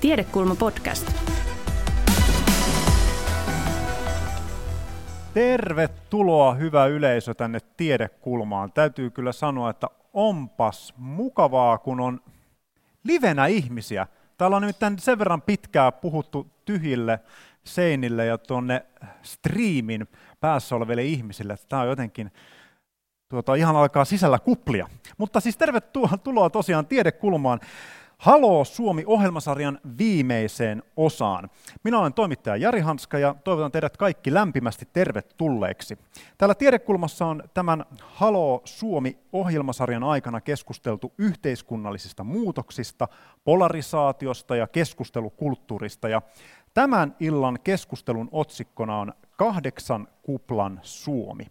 Tiedekulma podcast. Tervetuloa hyvä yleisö tänne Tiedekulmaan. Täytyy kyllä sanoa, että onpas mukavaa, kun on livenä ihmisiä. Täällä on nimittäin sen verran pitkään puhuttu tyhjille seinille ja tuonne striimin päässä oleville ihmisille. Tämä on jotenkin ihan alkaa sisällä kuplia. Mutta siis tervetuloa tosiaan Tiedekulmaan. Halo Suomi-ohjelmasarjan viimeiseen osaan. Minä olen toimittaja Jari Hanska ja toivotan teidät kaikki lämpimästi tervetulleeksi. Täällä Tiedekulmassa on tämän Halo Suomi-ohjelmasarjan aikana keskusteltu yhteiskunnallisista muutoksista, polarisaatiosta ja keskustelukulttuurista. Ja tämän illan keskustelun otsikkona on 8 kuplan Suomi.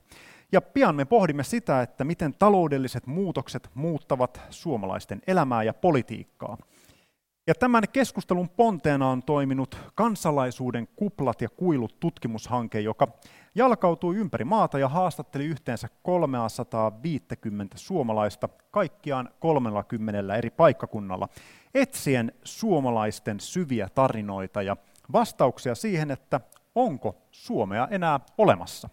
Ja pian me pohdimme sitä, että miten taloudelliset muutokset muuttavat suomalaisten elämää ja politiikkaa. Ja tämän keskustelun ponteena on toiminut Kansalaisuuden kuplat ja kuilut -tutkimushanke, joka jalkautui ympäri maata ja haastatteli yhteensä 350 suomalaista kaikkiaan 30 eri paikkakunnalla, etsien suomalaisten syviä tarinoita ja vastauksia siihen, että onko Suomea enää olemassa.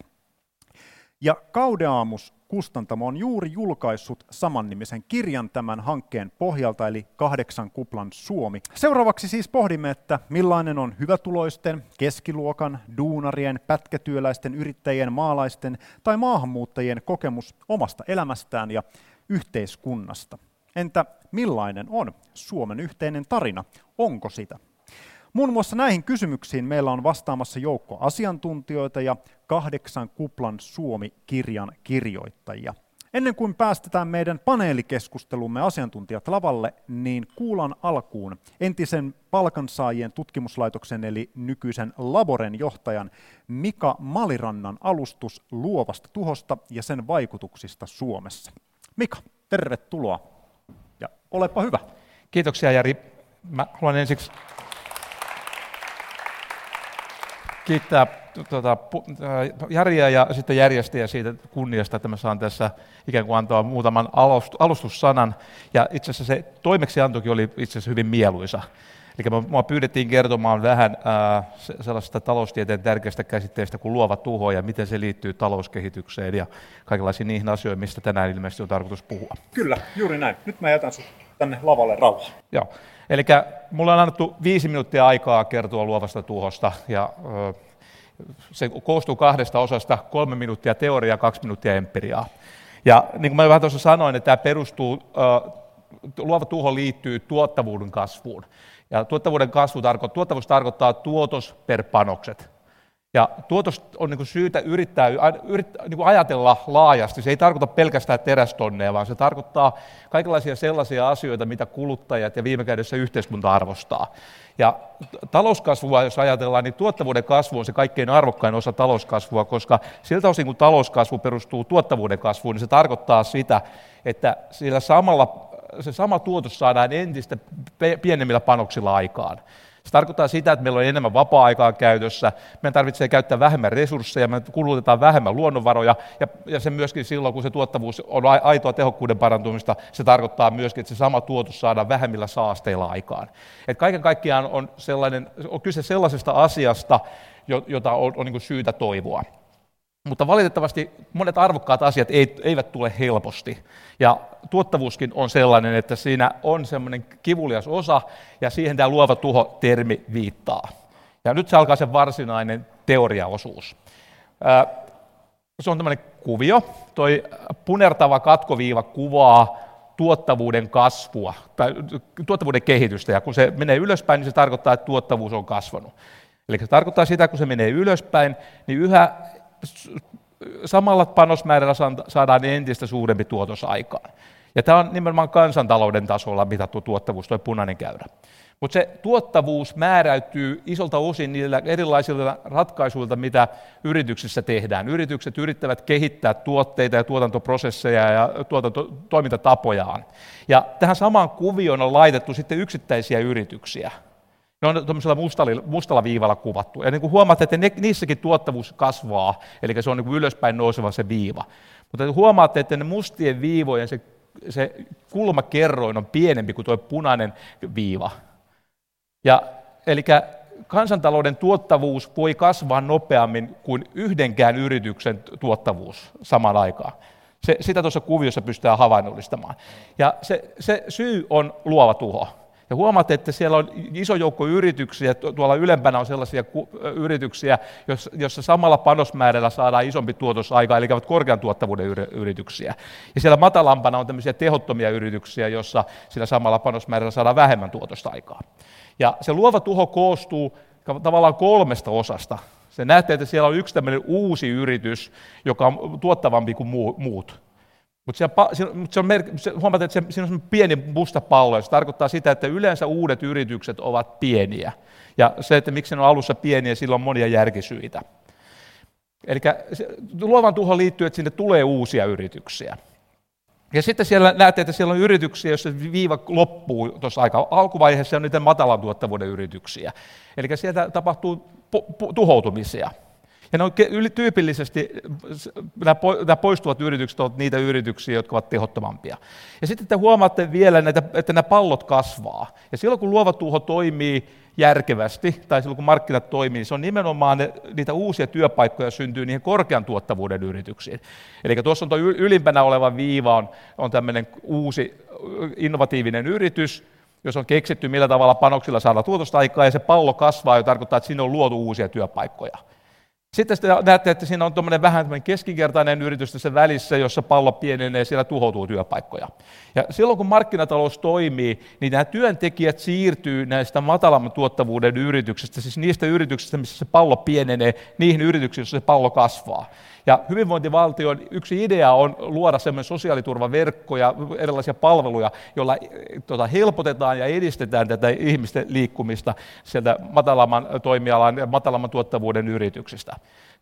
Ja Kaudeaamus-Kustantamo on juuri julkaissut samannimisen kirjan tämän hankkeen pohjalta, eli 8 kuplan Suomi. Seuraavaksi siis pohdimme, että millainen on hyvätuloisten, keskiluokan, duunarien, pätkätyöläisten, yrittäjien, maalaisten tai maahanmuuttajien kokemus omasta elämästään ja yhteiskunnasta. Entä millainen on Suomen yhteinen tarina? Onko sitä? Muun muassa näihin kysymyksiin meillä on vastaamassa joukko asiantuntijoita ja 8 kuplan Suomi-kirjan kirjoittajia. Ennen kuin päästetään meidän paneelikeskustelumme asiantuntijat lavalle, niin kuulan alkuun entisen Palkansaajien tutkimuslaitoksen eli nykyisen Laboren johtajan Mika Malirannan alustus luovasta tuhosta ja sen vaikutuksista Suomessa. Mika, tervetuloa ja olepa hyvä. Kiitoksia Jari. Mä haluan ensiksi kiittää Järiä ja sitten järjestäjä siitä kunniasta, että mä saan tässä ikään kuin antaa muutaman alustussanan. Ja itse asiassa se toimeksiantokin oli itse asiassa hyvin mieluisa. Eli minua pyydettiin kertomaan vähän sellaisesta taloustieteen tärkeästä käsitteestä kuin luova tuho ja miten se liittyy talouskehitykseen ja kaikenlaisiin niihin asioihin, mistä tänään ilmeisesti on tarkoitus puhua. Kyllä, juuri näin. Nyt mä jätän sinut tänne lavalle rauhaan. Joo, eli mulla on annettu 5 minuuttia aikaa kertoa luovasta tuhosta ja se koostuu 2 osasta, 3 minuuttia teoriaa, 2 minuuttia empiriaa. Ja niin kuin mä vähän tuossa sanoin, että tämä perustuu, luova tuho liittyy tuottavuuden kasvuun. Ja tuottavuus tarkoittaa tuotos per panokset. Ja tuotos on niin kuin syytä yrittää ajatella laajasti. Se ei tarkoita pelkästään terästonneja, vaan se tarkoittaa kaikenlaisia sellaisia asioita, mitä kuluttajat ja viime kädessä yhteiskunta arvostaa. Ja talouskasvua, jos ajatellaan, niin tuottavuuden kasvu on se kaikkein arvokkain osa talouskasvua, koska siltä osin kun talouskasvu perustuu tuottavuuden kasvuun, niin se tarkoittaa sitä, että sillä se sama tuotos saadaan entistä pienemmillä panoksilla aikaan. Se tarkoittaa sitä, että meillä on enemmän vapaa-aikaa käytössä, meidän tarvitsee käyttää vähemmän resursseja, me kulutetaan vähemmän luonnonvaroja, ja se myöskin silloin, kun se tuottavuus on aitoa tehokkuuden parantumista, se tarkoittaa myöskin, että se sama tuotos saadaan vähemmillä saasteilla aikaan. Et kaiken kaikkiaan on kyse sellaisesta asiasta, jota on niin kuin syytä toivoa. Mutta valitettavasti monet arvokkaat asiat eivät tule helposti. Ja tuottavuuskin on sellainen, että siinä on semmoinen kivulias osa, ja siihen tämä luova tuho-termi viittaa. Ja nyt se alkaa se varsinainen teoriaosuus. Se on tämmöinen kuvio. Toi punertava katkoviiva kuvaa tuottavuuden kasvua, tai tuottavuuden kehitystä. Ja kun se menee ylöspäin, niin se tarkoittaa, että tuottavuus on kasvanut. Eli se tarkoittaa sitä, kun se menee ylöspäin, niin yhä samalla panosmäärällä saadaan entistä suurempi tuotos aikaan. Ja tämä on nimenomaan kansantalouden tasolla mitattu tuottavuus, tuo punainen käyrä. Mutta se tuottavuus määräytyy isolta osin niillä erilaisilla ratkaisuilta, mitä yrityksissä tehdään. Yritykset yrittävät kehittää tuotteita ja tuotantoprosesseja ja toimintatapojaan. Ja tähän samaan kuvioon on laitettu sitten yksittäisiä yrityksiä. Ne on tuollaisella mustalla viivalla kuvattu. Ja niin kuin huomaatte, että niissäkin tuottavuus kasvaa, eli se on niin kuin ylöspäin nouseva se viiva. Mutta huomaatte, että ne mustien viivojen se kulmakerroin on pienempi kuin tuo punainen viiva. Eli kansantalouden tuottavuus voi kasvaa nopeammin kuin yhdenkään yrityksen tuottavuus samaan aikaan. Sitä tuossa kuviossa pystytään havainnollistamaan. Ja se syy on luova tuho. Ja huomaatte, että siellä on iso joukko yrityksiä, tuolla ylempänä on sellaisia yrityksiä, joissa samalla panosmäärällä saadaan isompi tuotos aikaa, eli ovat korkean tuottavuuden yrityksiä. Ja siellä matalampana on tämmöisiä tehottomia yrityksiä, joissa sillä samalla panosmäärällä saadaan vähemmän tuotosta aikaa. Ja se luova tuho koostuu tavallaan kolmesta osasta. Se näette, että siellä on yksi tämmöinen uusi yritys, joka on tuottavampi kuin muut. Mutta huomaatte, että siinä on pieni musta pallo, se tarkoittaa sitä, että yleensä uudet yritykset ovat pieniä. Ja se, että miksi ne on alussa pieniä, sillä on monia järkisyitä. Eli luovan tuhoon liittyy, että sinne tulee uusia yrityksiä. Ja sitten siellä näette, että siellä on yrityksiä, joissa viiva loppuu tuossa alkuvaiheessa, on niitä matalan tuottavuuden yrityksiä. Eli sieltä tapahtuu tuhoutumisia. Ja ne on tyypillisesti, nämä poistuvat yritykset ovat niitä yrityksiä, jotka ovat tehottomampia. Ja sitten te huomaatte vielä, että nämä pallot kasvaa. Ja silloin kun luova tuho toimii järkevästi, tai silloin kun markkinat toimii, se on nimenomaan niitä uusia työpaikkoja syntyy niihin korkean tuottavuuden yrityksiin. Eli tuossa on tuo ylimpänä oleva viiva on tämmöinen uusi innovatiivinen yritys, jos on keksitty millä tavalla panoksilla saada tuotosta aikaa, ja se pallo kasvaa ja tarkoittaa, että siinä on luotu uusia työpaikkoja. Sitten näette, että siinä on vähän keskinkertainen yritys tässä välissä, jossa pallo pienenee ja siellä tuhoutuu työpaikkoja. Ja silloin kun markkinatalous toimii, niin nämä työntekijät siirtyy näistä matalamman tuottavuuden yrityksistä, siis niistä yrityksistä, missä se pallo pienenee, niihin yrityksiin, joissa se pallo kasvaa. Ja hyvinvointivaltion yksi idea on luoda semmoinen sosiaaliturvaverkko ja erilaisia palveluja, joilla helpotetaan ja edistetään tätä ihmisten liikkumista sieltä matalamman toimialan ja matalamman tuottavuuden yrityksistä.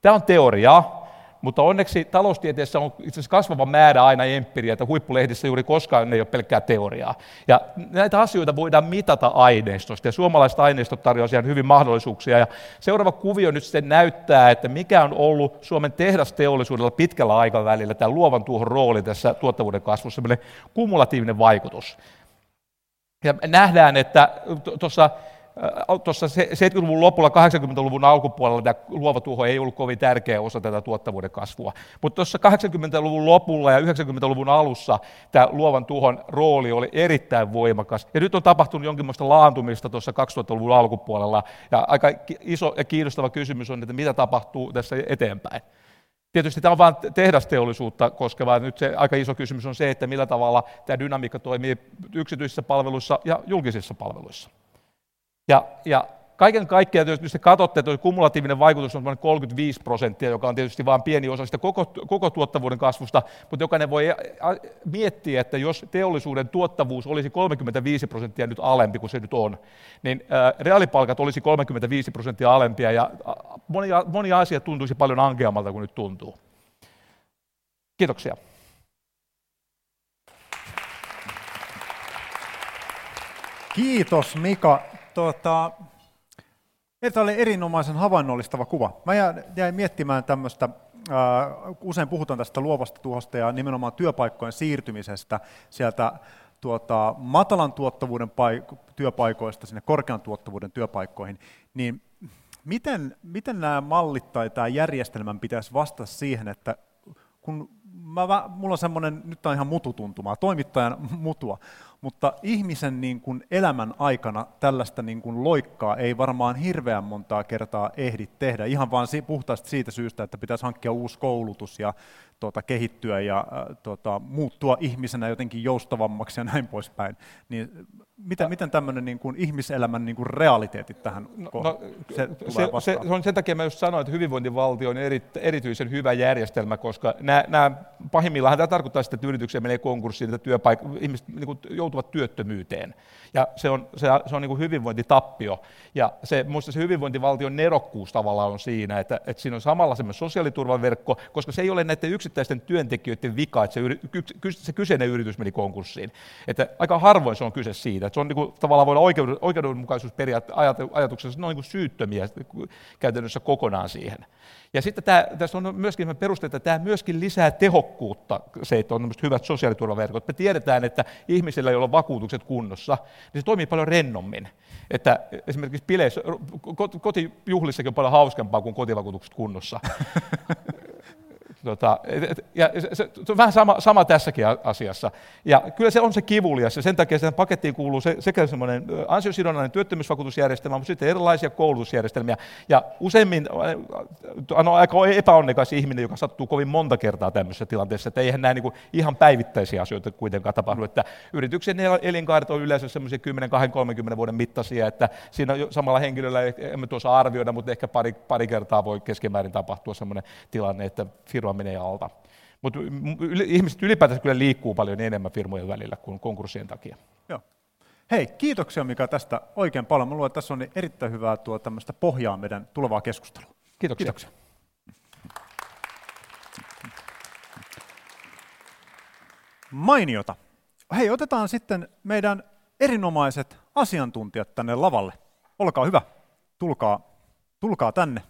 Tämä on teoriaa, mutta onneksi taloustieteessä on itse asiassa kasvava määrä aina empiiriä, että huippulehdissä juuri koskaan ei ole pelkkää teoriaa. Ja näitä asioita voidaan mitata aineistosta, ja suomalaiset aineistot tarjoavat siihen hyvin mahdollisuuksia. Ja seuraava kuvio nyt sitten näyttää, että mikä on ollut Suomen tehdasteollisuudella pitkällä aikavälillä tämä luovan tuohon rooli tässä tuottavuuden kasvussa, sellainen kumulatiivinen vaikutus. Ja nähdään, että tuossa 70-luvun lopulla, 80-luvun alkupuolella tämä luova tuho ei ollut kovin tärkeä osa tätä tuottavuuden kasvua. Mutta tuossa 80-luvun lopulla ja 90-luvun alussa tämä luovan tuhon rooli oli erittäin voimakas. Ja nyt on tapahtunut jonkinlaista laantumista tuossa 2000-luvun alkupuolella. Ja aika iso ja kiinnostava kysymys on, että mitä tapahtuu tässä eteenpäin. Tietysti tämä on vain tehdasteollisuutta koskeva. Nyt se aika iso kysymys on se, että millä tavalla tämä dynamiikka toimii yksityisissä palveluissa ja julkisissa palveluissa. Ja kaiken kaikkiaan, jos te katsotte, että kumulatiivinen vaikutus on 35%, joka on tietysti vain pieni osa sitä koko tuottavuuden kasvusta, mutta jokainen voi miettiä, että jos teollisuuden tuottavuus olisi 35% nyt alempi kuin se nyt on, niin reaalipalkat olisi 35% alempia ja moni asia tuntuisi paljon ankeammalta kuin nyt tuntuu. Kiitoksia. Kiitos Mika. Tämä oli erinomaisen havainnollistava kuva. Mä jäin miettimään tämmöistä, usein puhutaan tästä luovasta tuhosta ja nimenomaan työpaikkojen siirtymisestä sieltä matalan tuottavuuden työpaikoista sinne korkean tuottavuuden työpaikkoihin, niin miten nämä mallit tai tämä järjestelmän pitäisi vastata siihen, että kun mulla on semmoinen, nyt on ihan mututuntumaa, toimittajan mutua, mutta ihmisen niin kuin elämän aikana tällaista niin kuin loikkaa ei varmaan hirveän montaa kertaa ehdi tehdä, ihan vaan puhtaasti siitä syystä, että pitäisi hankkia uusi koulutus ja kehittyä ja muuttua ihmisenä jotenkin joustavammaksi ja näin poispäin. Niin, miten tämmöinen niin kuin ihmiselämän niin kuin realiteetit tähän se on sen takia mä just sanoin, että hyvinvointivaltio on erityisen hyvä järjestelmä, koska nämä pahimmillaan tämä tarkoittaa sitä, että yrityksiä menee konkurssiin, että ihmiset niin kuin joutuvat työttömyyteen. Ja se on niin kuin hyvinvointitappio. Ja se hyvinvointivaltion nerokkuus tavallaan on siinä, että siinä on samalla semmoinen sosiaaliturvaverkko, koska se ei ole näiden yksittäisten työntekijöiden vika, että se kyseinen yritys meni konkurssiin. Että aika harvoin se on kyse siitä. Että se on niin kuin, tavallaan voi olla oikeudenmukaisuusperiaatteessa noin kuin syyttömiä käytännössä kokonaan siihen. Ja sitten tässä on myöskin peruste, että tämä myöskin lisää tehokkuutta, se, että on hyvät sosiaaliturvaverkot. Me tiedetään, että ihmisillä, joilla on vakuutukset kunnossa, niin se toimii paljon rennommin. Että esimerkiksi bileissä, kotijuhlissakin on paljon hauskempaa kuin kotivakuutukset kunnossa. Ja se on vähän sama tässäkin asiassa. Ja kyllä se on se kivulias, ja sen takia sen pakettiin kuuluu sekä semmoinen ansiosidonnainen työttömyysvakuutusjärjestelmä, mutta sitten erilaisia koulutusjärjestelmiä. Ja useimmin on aika epäonnekas ihminen, joka sattuu kovin monta kertaa tämmöisessä tilanteessa, että eihän nämä niin kuin ihan päivittäisiä asioita kuitenkaan tapahdu. Että yrityksen elinkaaret on yleensä semmoisia 10-30 vuoden mittaisia, että siinä samalla henkilöllä emme tuossa arvioida, mutta ehkä pari kertaa voi keskimäärin tapahtua semmoinen tilanne, että firma menee alta. Mutta ihmiset ylipäätään kyllä liikkuu paljon enemmän firmojen välillä kuin konkurssien takia. Joo. Hei, kiitoksia Mika tästä oikein paljon. Mä luulen, että tässä on erittäin hyvää tämmöistä pohjaa meidän tulevaa keskustelua. Kiitoksia. Kiitoksia. Mainiota. Hei, otetaan sitten meidän erinomaiset asiantuntijat tänne lavalle. Olkaa hyvä, tulkaa tänne.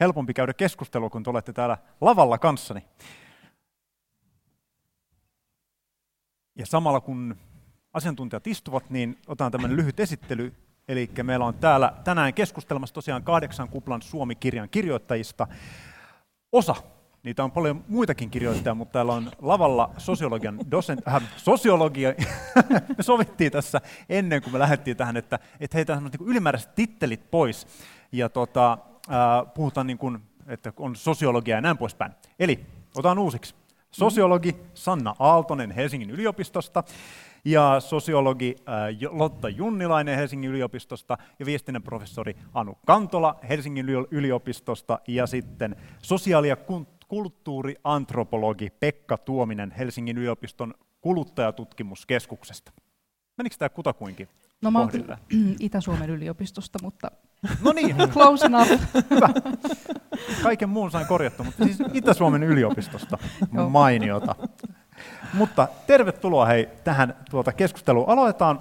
Helpompi käydä keskustelua, kun te olette täällä lavalla kanssani. Ja samalla kun asiantuntijat istuvat, niin otan tämmöinen lyhyt esittely. Eli meillä on täällä tänään keskustelmassa tosiaan 8 kuplan Suomi-kirjan kirjoittajista. Niitä on paljon muitakin kirjoittajia, mutta täällä on lavalla sosiologia. Me sovittiin tässä ennen kuin me lähdettiin tähän, että heitään semmoiset niin ylimääräiset tittelit pois. Ja puhutaan niin kuin, että on sosiologia ja näin poispäin. Eli otan uusiksi. Sosiologi Sanna Aaltonen Helsingin yliopistosta ja sosiologi Lotta Junnilainen Helsingin yliopistosta ja viestinnän professori Anu Kantola Helsingin yliopistosta ja sitten sosiaali- ja kulttuuriantropologi Pekka Tuominen Helsingin yliopiston kuluttajatutkimuskeskuksesta. Menikö tämä kutakuinkin? No mä oon kyllä Itä-Suomen yliopistosta, mutta no niin, close enough. Hyvä. Kaiken muun sain korjattua, mutta siis Itä-Suomen yliopistosta mainiota. Mutta tervetuloa hei tähän keskusteluun. Aloitetaan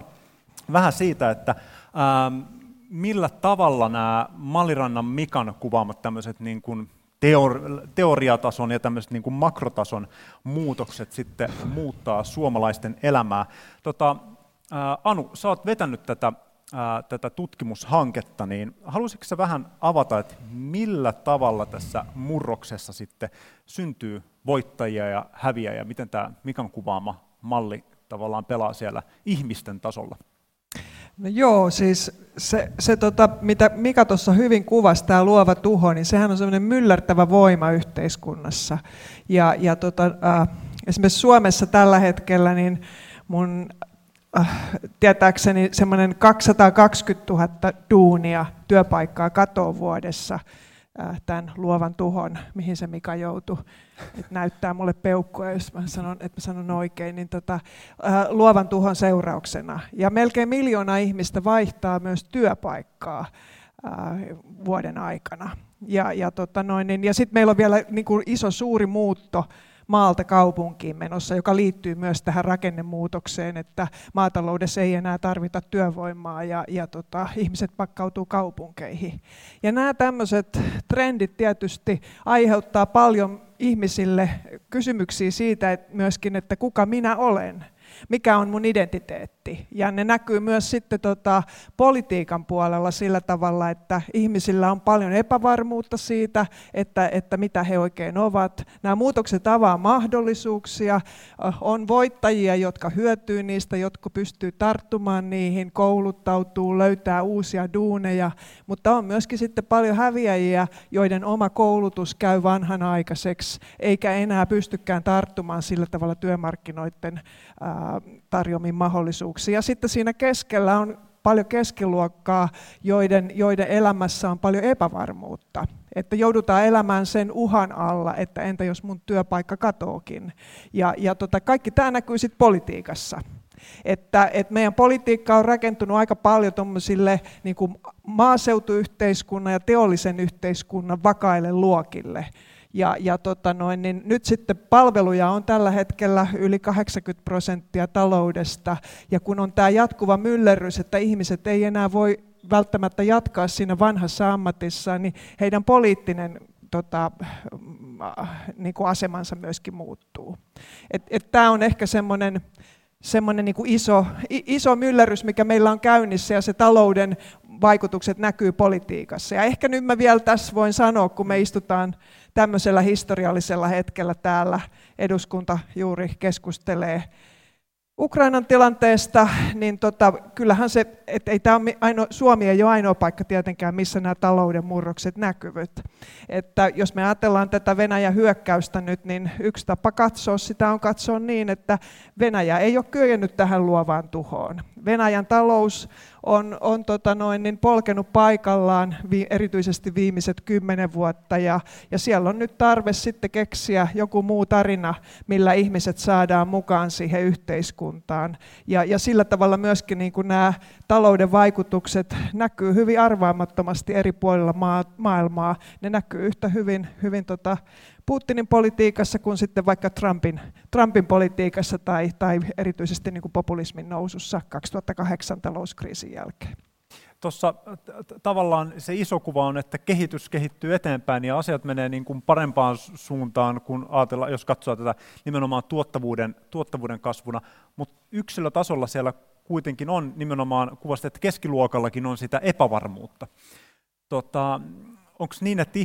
vähän siitä, että millä tavalla nämä Malirannan Mikan kuvaamat tämmöiset niin kuin teoriatason ja tämmöiset niin kuin makrotason muutokset sitten muuttaa suomalaisten elämää. Anu, sä oot vetänyt tätä tutkimushanketta, niin haluaisitko sä vähän avata, että millä tavalla tässä murroksessa sitten syntyy voittajia ja häviäjiä, ja miten tämä Mikan kuvaama malli tavallaan pelaa siellä ihmisten tasolla? No joo, siis se mitä Mika tuossa hyvin kuvasi, tämä luova tuho, niin sehän on semmoinen myllärtävä voima yhteiskunnassa. Ja esimerkiksi Suomessa tällä hetkellä, niin mun tietääkseni semmoinen 220 000 duunia työpaikkaa katoaa vuodessa tämän luovan tuhon, mihin se Mika joutui. Et näyttää mulle peukkua, jos mä sanon oikein, niin luovan tuhon seurauksena. Ja melkein 1 miljoonaa ihmistä vaihtaa myös työpaikkaa vuoden aikana. Ja sitten meillä on vielä niin kuin iso suuri muutto maalta kaupunkiin menossa, joka liittyy myös tähän rakennemuutokseen, että maataloudessa ei enää tarvita työvoimaa ja ihmiset pakkautuu kaupunkeihin. Ja nämä tämmöiset trendit tietysti aiheuttaa paljon ihmisille kysymyksiä siitä että myöskin, että kuka minä olen, mikä on mun identiteetti. Ja ne näkyy myös sitten politiikan puolella sillä tavalla, että ihmisillä on paljon epävarmuutta siitä, että mitä he oikein ovat. Nämä muutokset avaa mahdollisuuksia, on voittajia, jotka hyötyy niistä, jotka pystyy tarttumaan niihin, kouluttautuu, löytää uusia duuneja, mutta on myöskin sitten paljon häviäjiä, joiden oma koulutus käy vanhanaikaiseksi, eikä enää pystykään tarttumaan sillä tavalla työmarkkinoiden tarjoamiin mahdollisuuksiin. Ja sitten siinä keskellä on paljon keskiluokkaa, joiden elämässä on paljon epävarmuutta. Että joudutaan elämään sen uhan alla, että entä jos mun työpaikka katoakin. Ja kaikki tämä näkyy sitten politiikassa. Että meidän politiikka on rakentunut aika paljon tuommoisille niin kuin maaseutuyhteiskunnan ja teollisen yhteiskunnan vakaille luokille. Ja nyt sitten palveluja on tällä hetkellä yli 80% taloudesta, ja kun on tämä jatkuva myllerrys, että ihmiset ei enää voi välttämättä jatkaa siinä vanhassa ammatissaan, niin heidän poliittinen niin kuin asemansa myöskin muuttuu. Tämä on ehkä semmoinen niin kuin iso myllerrys, mikä meillä on käynnissä, ja se talouden vaikutukset näkyy politiikassa. Ja ehkä nyt mä vielä tässä voin sanoa, kun me istutaan tämmöisellä historiallisella hetkellä täällä, eduskunta juuri keskustelee Ukrainan tilanteesta, niin kyllähän se, että ei tämä Suomi ei ole ainoa paikka tietenkään, missä nämä talouden murrokset näkyvät. Että jos me ajatellaan tätä Venäjän hyökkäystä nyt, niin yksi tapa katsoa sitä on katsoa niin, että Venäjä ei ole kyennyt tähän luovaan tuhoon. Venäjän talous on polkenut paikallaan erityisesti viimeiset 10 vuotta, ja siellä on nyt tarve sitten keksiä joku muu tarina, millä ihmiset saadaan mukaan siihen yhteiskuntaan. Ja sillä tavalla myöskin niin kuin nämä talouden vaikutukset näkyy hyvin arvaamattomasti eri puolilla maailmaa. Ne näkyy yhtä hyvin Putinin politiikassa kuin sitten vaikka Trumpin politiikassa tai erityisesti niin kuin populismin nousussa 2008 talouskriisin jälkeen. Tuossa tavallaan se iso kuva on, että kehitys kehittyy eteenpäin ja asiat menee niin kuin parempaan suuntaan, kun ajatellaan, jos katsoo tätä nimenomaan tuottavuuden kasvuna, mutta yksilötasolla siellä kuitenkin on nimenomaan kuvasta, että keskiluokallakin on sitä epävarmuutta. Onko niin, että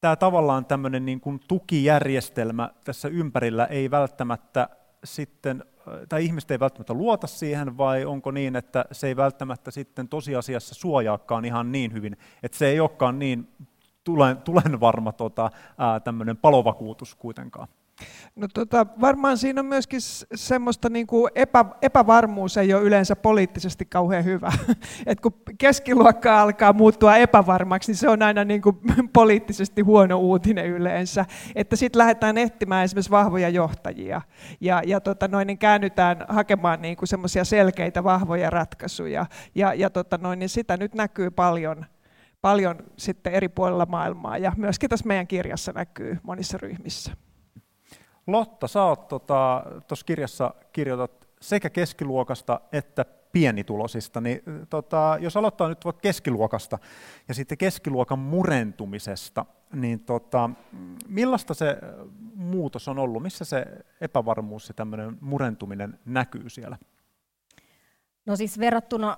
tämä tavallaan tämmöinen niin kuin tukijärjestelmä tässä ympärillä ei välttämättä sitten, tai ihmiset ei välttämättä luota siihen, vai onko niin, että se ei välttämättä sitten tosiasiassa suojaakaan ihan niin hyvin, että se ei olekaan niin tulenvarma tämmöinen palovakuutus kuitenkaan? No varmaan siinä on myöskin semmoista niin kuin epävarmuus ei ole yleensä poliittisesti kauhean hyvä. Et kun keskiluokka alkaa muuttua epävarmaksi, niin se on aina niin kuin poliittisesti huono uutinen yleensä. Että sitten lähdetään etsimään esimerkiksi vahvoja johtajia ja käännytään hakemaan niin kuin semmoisia selkeitä vahvoja ratkaisuja ja sitä nyt näkyy paljon sitten eri puolilla maailmaa ja myöskin tässä meidän kirjassa näkyy monissa ryhmissä. Lotta, sä oot tuossa kirjassa kirjoitat sekä keskiluokasta että pienituloisista, niin jos aloittaa nyt vaikka keskiluokasta ja sitten keskiluokan murentumisesta, niin millaista se muutos on ollut? Missä se epävarmuus ja tämmöinen murentuminen näkyy siellä? No siis verrattuna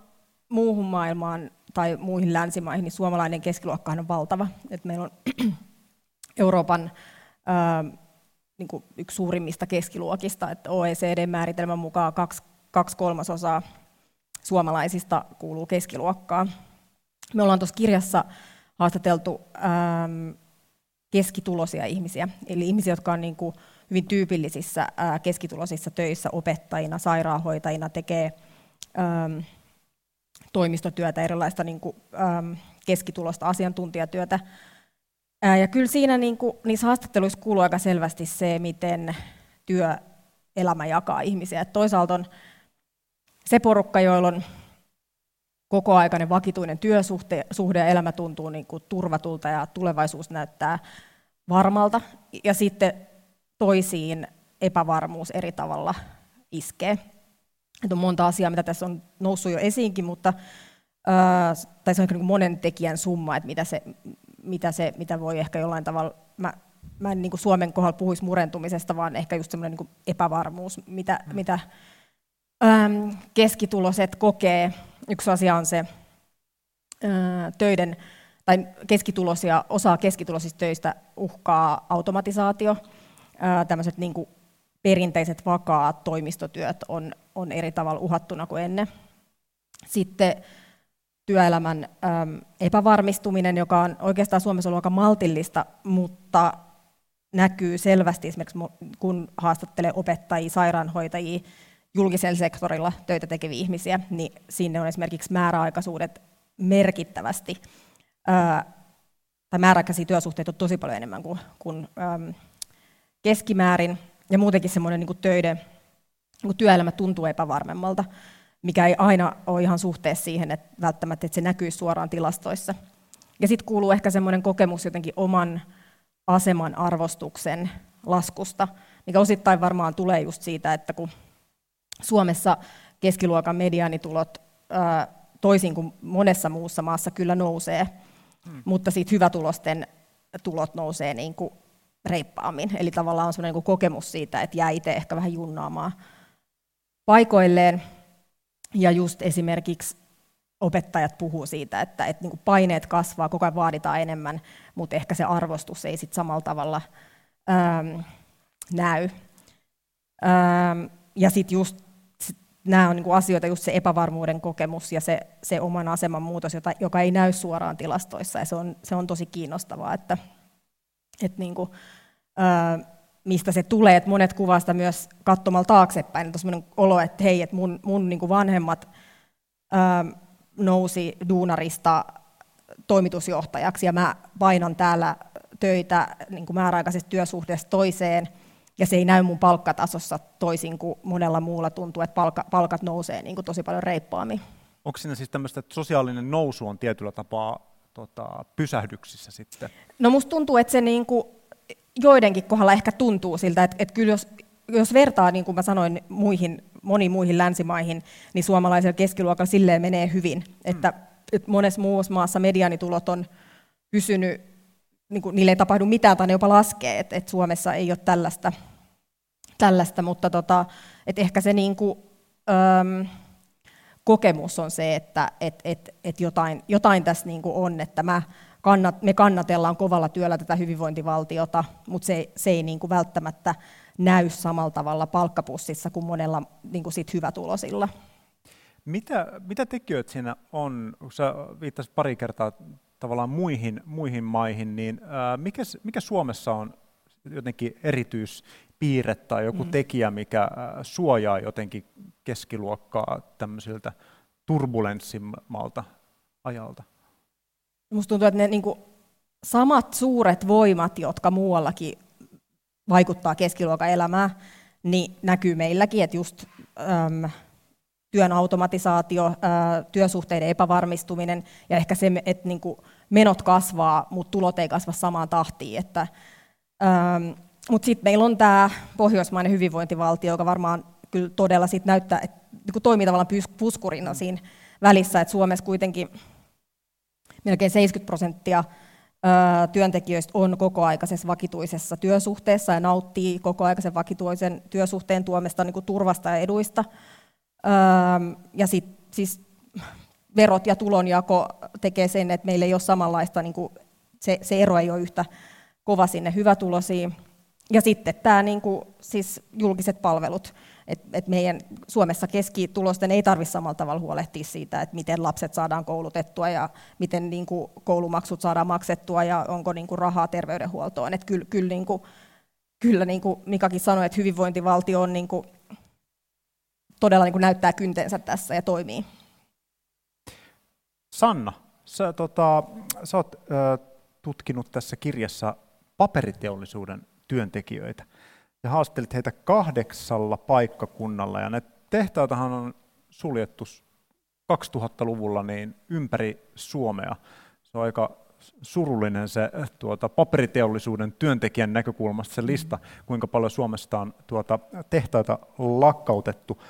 muuhun maailmaan tai muihin länsimaihin, niin suomalainen keskiluokka on valtava. Et meillä on Euroopan niin yksi suurimmista keskiluokista, että OECD-määritelmän mukaan 2/3 suomalaisista kuuluu keskiluokkaan. Me ollaan tuossa kirjassa haastateltu keskituloisia ihmisiä, eli ihmisiä, jotka on niin kuin hyvin tyypillisissä keskituloisissa töissä opettajina, sairaanhoitajina, tekee toimistotyötä, erilaista niin kuin keskitulosta asiantuntijatyötä. Ja kyllä siinä niissä haastatteluissa kuuluu aika selvästi se, miten työelämä jakaa ihmisiä. Et toisaalta on se porukka, joilla on kokoaikainen vakituinen työsuhde ja elämä tuntuu niin kuin turvatulta ja tulevaisuus näyttää varmalta. Ja sitten toisiin epävarmuus eri tavalla iskee. Et on monta asiaa, mitä tässä on noussut jo esiinkin, mutta tai se on niin monen tekijän summa, että mitä voi ehkä jollain tavalla, mä en niin kuin Suomen kohdalla puhuisi murentumisesta, vaan ehkä just semmoinen niin kuin epävarmuus, mitä keskituloiset kokee. Yksi asia on se töiden, tai keskituloisia, osaa keskituloisista töistä uhkaa automatisaatio. Tämmöiset niin kuin perinteiset vakaat toimistotyöt on eri tavalla uhattuna kuin ennen. Sitten työelämän epävarmistuminen, joka on oikeastaan Suomessa ollut aika maltillista, mutta näkyy selvästi esimerkiksi, kun haastattelee opettajia, sairaanhoitajia, julkisella sektorilla töitä tekeviä ihmisiä, niin sinne on esimerkiksi määräaikaisuudet merkittävästi, tai määräaikaisia työsuhteita on tosi paljon enemmän kuin keskimäärin, ja muutenkin semmoinen niin kuin työelämä tuntuu epävarmemmalta, mikä ei aina ole ihan suhteessa siihen, että välttämättä että se näkyy suoraan tilastoissa. Ja sitten kuuluu ehkä semmoinen kokemus jotenkin oman aseman arvostuksen laskusta, mikä osittain varmaan tulee just siitä, että kun Suomessa keskiluokan mediaanitulot toisin kuin monessa muussa maassa kyllä nousee, mutta siitä hyvätulosten tulot nousee niin kuin reippaammin. Eli tavallaan on sellainen niin kuin kokemus siitä, että jää itse ehkä vähän junnaamaan paikoilleen. Ja just esimerkiksi opettajat puhuu siitä, että niin kuin paineet kasvaa, koko ajan vaaditaan enemmän, mutta ehkä se arvostus ei sit samalla tavalla näy. Ja sitten just nämä on niinku asioita, just se epävarmuuden kokemus ja se oman aseman muutos, joka ei näy suoraan tilastoissa. Ja se on tosi kiinnostavaa, että niinku, mistä se tulee. Et monet kuvasta myös katsomalla taaksepäin. On sellainen olo, että hei, et mun niinku vanhemmat nousi duunarista toimitusjohtajaksi ja mä painan täällä töitä niinku määräaikaisesta työsuhteesta toiseen. Ja se ei näy mun palkkatasossa toisin kuin monella muulla tuntuu, että palkat nousee niin kuin tosi paljon reippaammin. Onko siinä siis tämmöistä, että sosiaalinen nousu on tietyllä tapaa pysähdyksissä sitten? No musta tuntuu, että se niin kuin joidenkin kohdalla ehkä tuntuu siltä, että kyllä jos vertaa, niin kuin mä sanoin, moniin muihin länsimaihin, niin suomalaisella keskiluokalla silleen menee hyvin. Että monessa muussa maassa mediaanitulot on pysynyt, niin kuin niille ei tapahdu mitään tai ne jopa laskee, että Suomessa ei ole tällaista, mutta ehkä se niin kuin, kokemus on se, että jotain tässä niin kuin on, että me kannatellaan kovalla työllä tätä hyvinvointivaltiota, mutta se ei niin kuin välttämättä näy samalla tavalla palkkapussissa kuin monella niin kuin sit hyvätuloisilla. Mitä tekijöitä siinä on? Sä viittasit pari kertaa tavallaan muihin maihin, niin mikä Suomessa on jotenkin erityispiirre tai joku tekijä, mikä suojaa jotenkin keskiluokkaa tämmöisiltä turbulenssimmalta ajalta? Minusta tuntuu, että ne niin kuin samat suuret voimat, jotka muuallakin vaikuttaa keskiluokan elämään, niin näkyy meilläkin, että just työn automatisaatio, työsuhteiden epävarmistuminen ja ehkä se, että menot kasvaa, mutta tulot ei kasva samaan tahtiin. Mutta sitten meillä on tämä pohjoismainen hyvinvointivaltio, joka varmaan kyllä todella sit näyttää, että toimii tavallaan puskurina siinä välissä, että Suomessa kuitenkin melkein 70% työntekijöistä on kokoaikaisessa vakituisessa työsuhteessa ja nauttii kokoaikaisen vakituisen työsuhteen tuomesta niin kuin turvasta ja eduista. Ja siis verot ja tulonjako tekee sen, että meillä ei ole samanlaista, niin kuin se ero ei ole yhtä kova sinne hyvätulosiin. Ja sitten tämä niin kuin, siis julkiset palvelut, että meidän Suomessa keskitulosten ei tarvitse samalla tavalla huolehtia siitä, että miten lapset saadaan koulutettua ja miten niin kuin, koulumaksut saadaan maksettua ja onko niin kuin, rahaa terveydenhuoltoon. Että kyllä niin kuin Mikakin sanoi, että hyvinvointivaltio on niin kuin, todella niin kuin näyttää kyntensä tässä ja toimii. Sanna, sä oot tutkinut tässä kirjassa paperiteollisuuden työntekijöitä ja haastattelit heitä 8 paikkakunnalla. Ja ne tehtaitahan on suljettu 2000-luvulla niin ympäri Suomea. Se on aika surullinen se paperiteollisuuden työntekijän näkökulmasta se lista, kuinka paljon Suomesta on tehtaita lakkautettu.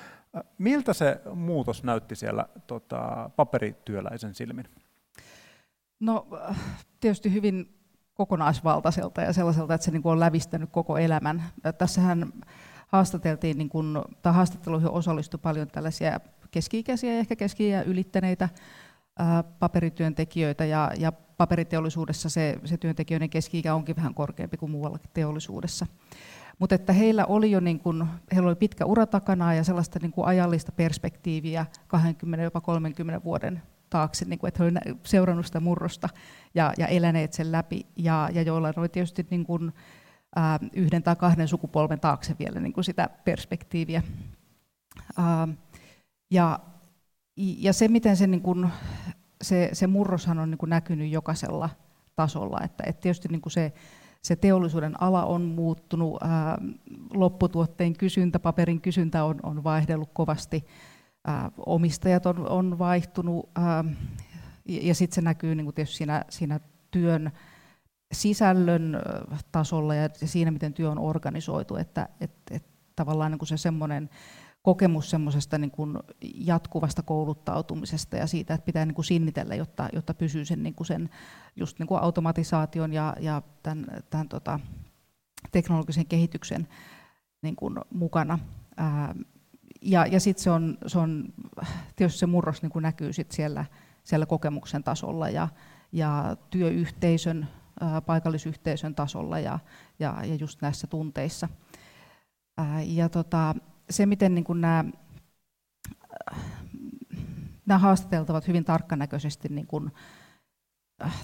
Miltä se muutos näytti siellä paperityöläisen silmin? No tietysti hyvin kokonaisvaltaiselta ja sellaiselta, että se on lävistänyt koko elämän. Tässähän haastatteluihin osallistui paljon tällaisia keski-ikäisiä ja ehkä keski-iän ylittäneitä paperityöntekijöitä ja paperiteollisuudessa se työntekijöiden keski-ikä onkin vähän korkeampi kuin muualla teollisuudessa. Mutta että heillä oli jo heillä oli pitkä ura takana ja sellaista ajallista perspektiiviä 20 jopa 30 vuoden taakse, että he olivat seurannut sitä murrosta ja eläneet sen läpi ja joilla oli tietysti yhden tai kahden sukupolven taakse vielä sitä perspektiiviä. Ja se, miten se murroshan on näkynyt jokaisella tasolla, että tietysti se teollisuuden ala on muuttunut, lopputuotteen kysyntä, paperin kysyntä on vaihdellut kovasti, omistajat on vaihtunut ja sitten se näkyy tietysti siinä työn sisällön tasolla ja siinä, miten työ on organisoitu, että tavallaan niin kuin se semmoinen kokemus semmoisesta niin kuin jatkuvasta kouluttautumisesta ja siitä, että pitää niin kuin sinnitellä, jotta pysyy sen just niin kuin automatisaation ja tämän teknologisen kehityksen niin kuin mukana. Ja sitten se on tietysti se murros niin kuin näkyy sit siellä kokemuksen tasolla ja työyhteisön, paikallisyhteisön tasolla ja just näissä tunteissa. Se, miten niin kuin nämä haastateltavat hyvin tarkkanäköisesti niin kuin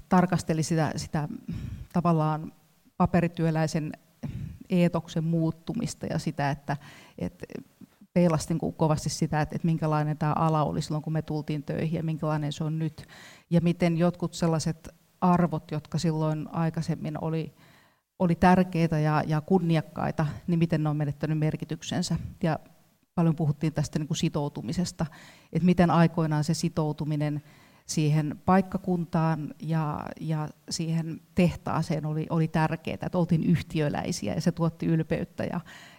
tarkasteli sitä tavallaan paperityöläisen eetoksen muuttumista ja sitä, että peilastin kovasti sitä, että minkälainen tämä ala oli silloin, kun me tultiin töihin ja minkälainen se on nyt. Ja miten jotkut sellaiset arvot, jotka silloin aikaisemmin oli tärkeitä ja kunniakkaita, niin miten ne on menettänyt merkityksensä. Ja paljon puhuttiin tästä niin kuin sitoutumisesta, että miten aikoinaan se sitoutuminen siihen paikkakuntaan ja siihen tehtaaseen oli tärkeää, että oltiin yhtiöläisiä ja se tuotti ylpeyttä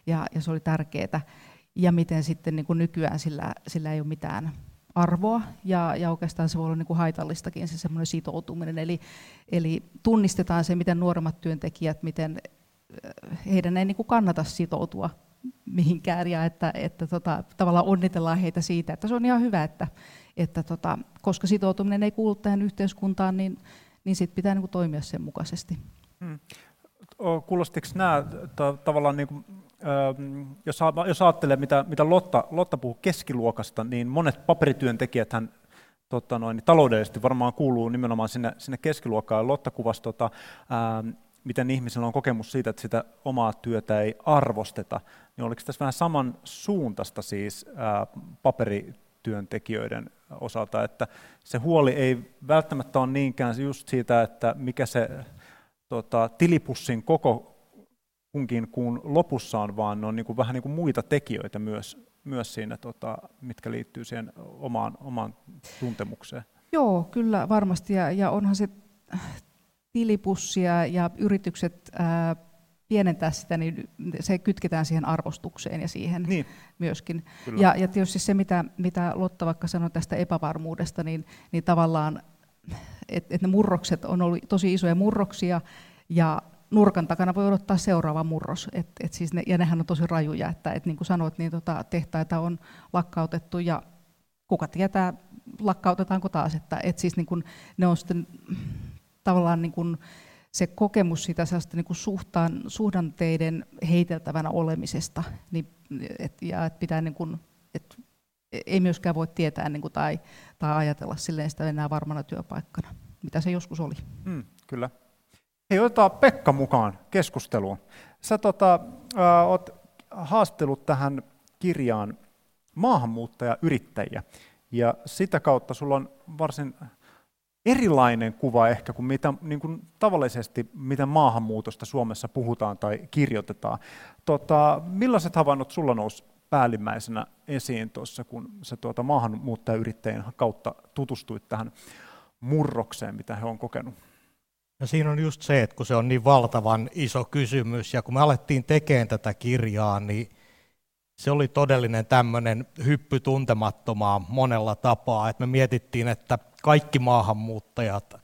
ja se oli tärkeää. Ja miten sitten niin kuin nykyään sillä ei ole mitään arvoa ja oikeastaan se voi olla niin kuin haitallistakin se semmoinen sitoutuminen. Eli tunnistetaan se, miten nuoremmat työntekijät, miten heidän ei niin kuin kannata sitoutua mihinkään ja että tavallaan onnitellaan heitä siitä, että se on ihan hyvä, että koska sitoutuminen ei kuulu tähän yhteiskuntaan, niin sit pitää niin kuin toimia sen mukaisesti. Kuulostiko nämä tavallaan niin kuin jos ajattelee, mitä Lotta puhuu keskiluokasta, niin monet paperityöntekijäthän taloudellisesti varmaan kuuluu nimenomaan sinne keskiluokkaan. Lotta kuvasi, miten ihmisellä on kokemus siitä, että sitä omaa työtä ei arvosteta. Niin oliko tässä vähän samansuuntaista siis paperityöntekijöiden osalta, että se huoli ei välttämättä ole niinkään just siitä, että mikä se tilipussin koko kunkin kuun lopussa on, vaan ne on niin vähän niin kuin muita tekijöitä myös siinä, mitkä liittyy siihen omaan tuntemukseen. Joo, kyllä varmasti. Ja onhan se tilipussia ja yritykset pienentää sitä, niin se kytketään siihen arvostukseen ja siihen niin myöskin. Ja tietysti se, mitä Lotta vaikka sanoi tästä epävarmuudesta, niin tavallaan, että ne murrokset on ollut tosi isoja murroksia ja nurkan takana voi odottaa seuraava murros, siis ja nehän on tosi rajuja, että niin kuin sanoit, niin tehtaita on lakkautettu ja kuka tietää, lakkautetaanko taas, siis niin kuin ne on sitten tavallaan niin kuin se kokemus sitä sellaista niin kuin suhdanteiden heiteltävänä olemisesta, niin että pitää niin kuin, että ei myöskään voi tietää niin kuin tai ajatella silleen sitä enää varmana työpaikkana, mitä se joskus oli. Kyllä. Hei, otetaan Pekka mukaan keskusteluun. Sä oot haastellut tähän kirjaan maahanmuuttajayrittäjiä, ja sitä kautta sulla on varsin erilainen kuva ehkä kuin mitä niin kuin tavallisesti mitä maahanmuutosta Suomessa puhutaan tai kirjoitetaan. Millaiset havainnot sulla nousi päällimmäisenä esiin tuossa, kun sä maahanmuuttajayrittäjien kautta tutustuit tähän murrokseen, mitä he on kokenut? No siinä on just se, että kun se on niin valtavan iso kysymys, ja kun me alettiin tekemään tätä kirjaa, niin se oli todellinen tämmöinen hyppy tuntemattomaan monella tapaa, että me mietittiin, että kaikki maahanmuuttajat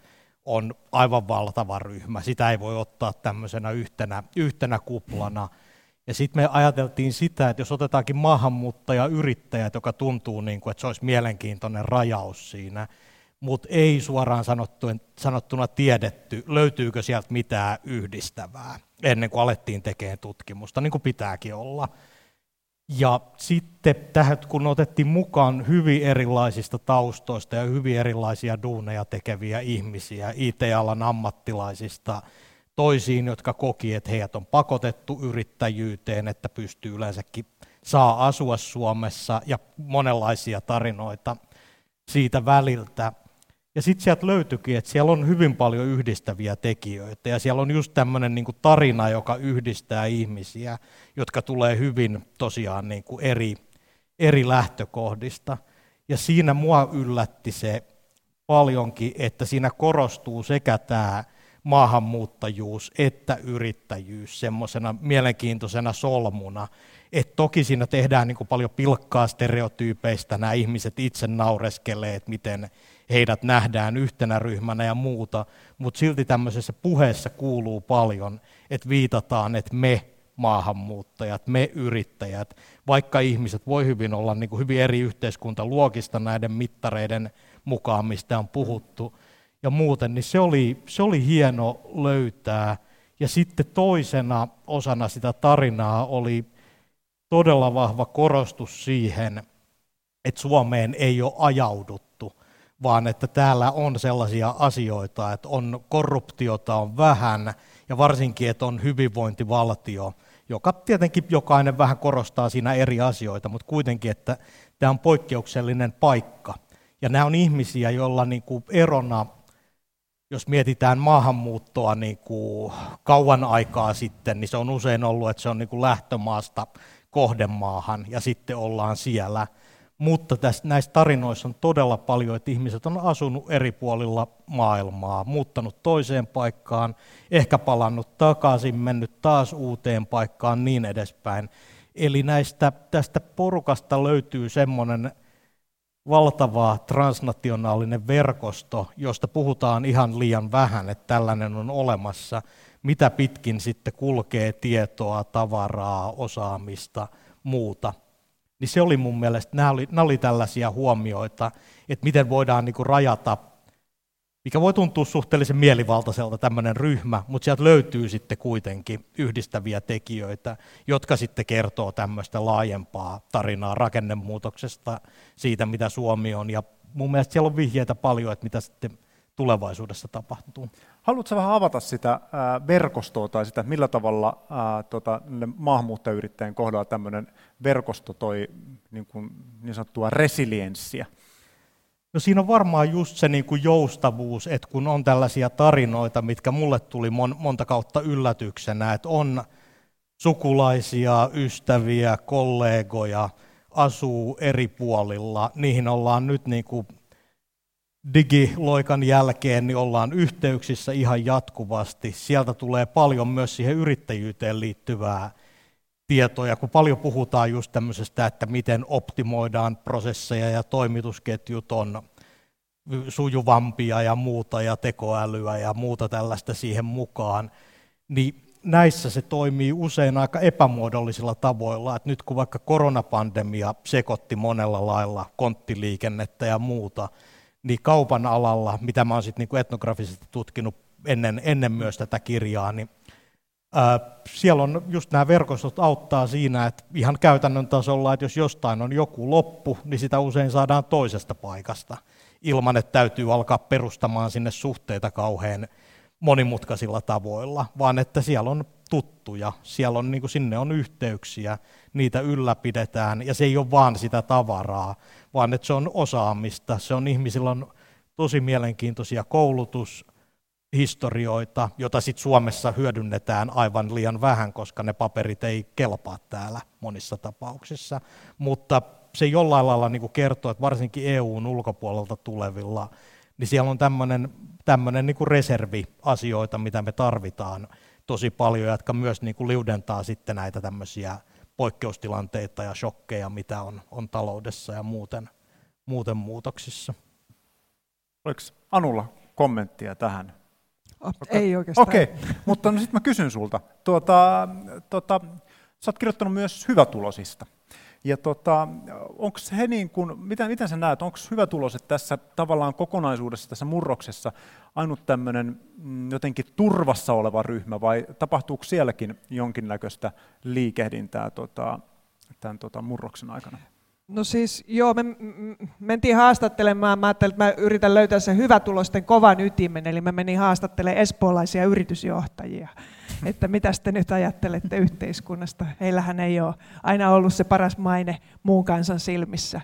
on aivan valtava ryhmä, sitä ei voi ottaa tämmöisenä yhtenä kuplana, ja sitten me ajateltiin sitä, että jos otetaankin maahanmuuttajayrittäjät, joka tuntuu niin kuin, että se olisi mielenkiintoinen rajaus siinä, mutta ei suoraan sanottuna tiedetty, löytyykö sieltä mitään yhdistävää, ennen kuin alettiin tekemään tutkimusta, niin kuin pitääkin olla. Ja sitten tähän, kun otettiin mukaan hyvin erilaisista taustoista ja hyvin erilaisia duuneja tekeviä ihmisiä, IT-alan ammattilaisista, toisiin, jotka koki, että heidät on pakotettu yrittäjyyteen, että pystyy yleensäkin saa asua Suomessa, ja monenlaisia tarinoita siitä väliltä. Ja sitten sieltä löytyikin, että siellä on hyvin paljon yhdistäviä tekijöitä, ja siellä on just tämmöinen niin kuin tarina, joka yhdistää ihmisiä, jotka tulee hyvin tosiaan niin kuin eri lähtökohdista. Ja siinä mua yllätti se paljonkin, että siinä korostuu sekä tämä maahanmuuttajuus että yrittäjyys semmoisena mielenkiintoisena solmuna. Et toki siinä tehdään niin kuin paljon pilkkaa stereotyypeistä, nämä ihmiset itse naureskelee, että miten heidät nähdään yhtenä ryhmänä ja muuta, mutta silti tämmöisessä puheessa kuuluu paljon, että viitataan, että me maahanmuuttajat, me yrittäjät, vaikka ihmiset voi hyvin olla niin kuin hyvin eri yhteiskuntaluokista näiden mittareiden mukaan, mistä on puhuttu ja muuten, niin se oli hieno löytää. Ja sitten toisena osana sitä tarinaa oli todella vahva korostus siihen, että Suomeen ei ole ajauduttu, vaan että täällä on sellaisia asioita, että on korruptiota on vähän ja varsinkin, että on hyvinvointivaltio, joka tietenkin jokainen vähän korostaa siinä eri asioita, mutta kuitenkin, että tämä on poikkeuksellinen paikka. Ja nämä on ihmisiä, joilla niin kuin erona, jos mietitään maahanmuuttoa niin kuin kauan aikaa sitten, niin se on usein ollut, että se on niin kuin lähtömaasta kohdemaahan ja sitten ollaan siellä. Mutta näissä tarinoissa on todella paljon, että ihmiset on asunut eri puolilla maailmaa, muuttanut toiseen paikkaan, ehkä palannut takaisin, mennyt taas uuteen paikkaan, niin edespäin. Eli tästä porukasta löytyy semmoinen valtava transnationaalinen verkosto, josta puhutaan ihan liian vähän, että tällainen on olemassa, mitä pitkin sitten kulkee tietoa, tavaraa, osaamista, muuta. Niin se oli mun mielestä, nämä oli tällaisia huomioita, että miten voidaan niin kuin rajata, mikä voi tuntua suhteellisen mielivaltaiselta tämmöinen ryhmä, mutta sieltä löytyy sitten kuitenkin yhdistäviä tekijöitä, jotka sitten kertoo tämmöistä laajempaa tarinaa rakennemuutoksesta, siitä mitä Suomi on, ja mun mielestä siellä on vihjeitä paljon, että mitä sitten tulevaisuudessa tapahtuu. Haluatko vähän avata sitä verkostoa tai sitä, millä tavalla maahanmuuttajayrittäjien kohdalla tämmöinen verkosto toi niin sanottua resilienssiä? No siinä on varmaan just se niin kuin joustavuus, että kun on tällaisia tarinoita, mitkä mulle tuli monta kautta yllätyksenä, että on sukulaisia, ystäviä, kollegoja, asuu eri puolilla, niihin ollaan nyt niin kuin digiloikan jälkeen niin ollaan yhteyksissä ihan jatkuvasti. Sieltä tulee paljon myös siihen yrittäjyyteen liittyvää tietoja, kun paljon puhutaan just tämmöisestä, että miten optimoidaan prosesseja ja toimitusketjut on sujuvampia ja muuta ja tekoälyä ja muuta tällaista siihen mukaan, niin näissä se toimii usein aika epämuodollisilla tavoilla, että nyt kun vaikka koronapandemia sekoitti monella lailla konttiliikennettä ja muuta, niin kaupan alalla, mitä mä oon sitten niinku etnografisesti tutkinut ennen myös tätä kirjaa, niin siellä on just nämä verkostot auttaa siinä, että ihan käytännön tasolla, että jos jostain on joku loppu, niin sitä usein saadaan toisesta paikasta, ilman että täytyy alkaa perustamaan sinne suhteita kauhean monimutkaisilla tavoilla, vaan että siellä on tuttuja, siellä on, niin kuin sinne on yhteyksiä, niitä ylläpidetään ja se ei ole vaan sitä tavaraa, vaan että se on osaamista, se on ihmisillä on tosi mielenkiintoisia koulutushistorioita, jota sitten Suomessa hyödynnetään aivan liian vähän, koska ne paperit ei kelpaa täällä monissa tapauksissa, mutta se jollain lailla niin kuin kertoo, että varsinkin EU:n ulkopuolelta tulevilla, niin siellä on tämmöinen niin kuin reserviasioita, mitä me tarvitaan tosi paljon, jotka myös niin kuin liudentaa sitten näitä tämmöisiä poikkeustilanteita ja shokkeja, mitä on taloudessa ja muuten muutoksissa. Oliko Anulla kommenttia tähän? Ei oikeastaan. Okei. Mutta no sitten mä kysyn sulta. Sä oot kirjoittanut myös hyvätulosista. Ja onks he niin kuin, miten sä näet, onko hyvätuloiset tässä tavallaan kokonaisuudessa, tässä murroksessa ainut tämmöinen jotenkin turvassa oleva ryhmä vai tapahtuuko sielläkin jonkinnäköistä liikehdintää tämän murroksen aikana? No siis joo, me mentiin haastattelemaan, mä ajattelin, että mä yritän löytää sen hyvätulosten kovan ytimen, eli mä menin haastattelemaan espoolaisia yritysjohtajia, että mitä te nyt ajattelette yhteiskunnasta, heillähän ei ole aina ollut se paras maine muun kansan silmissä.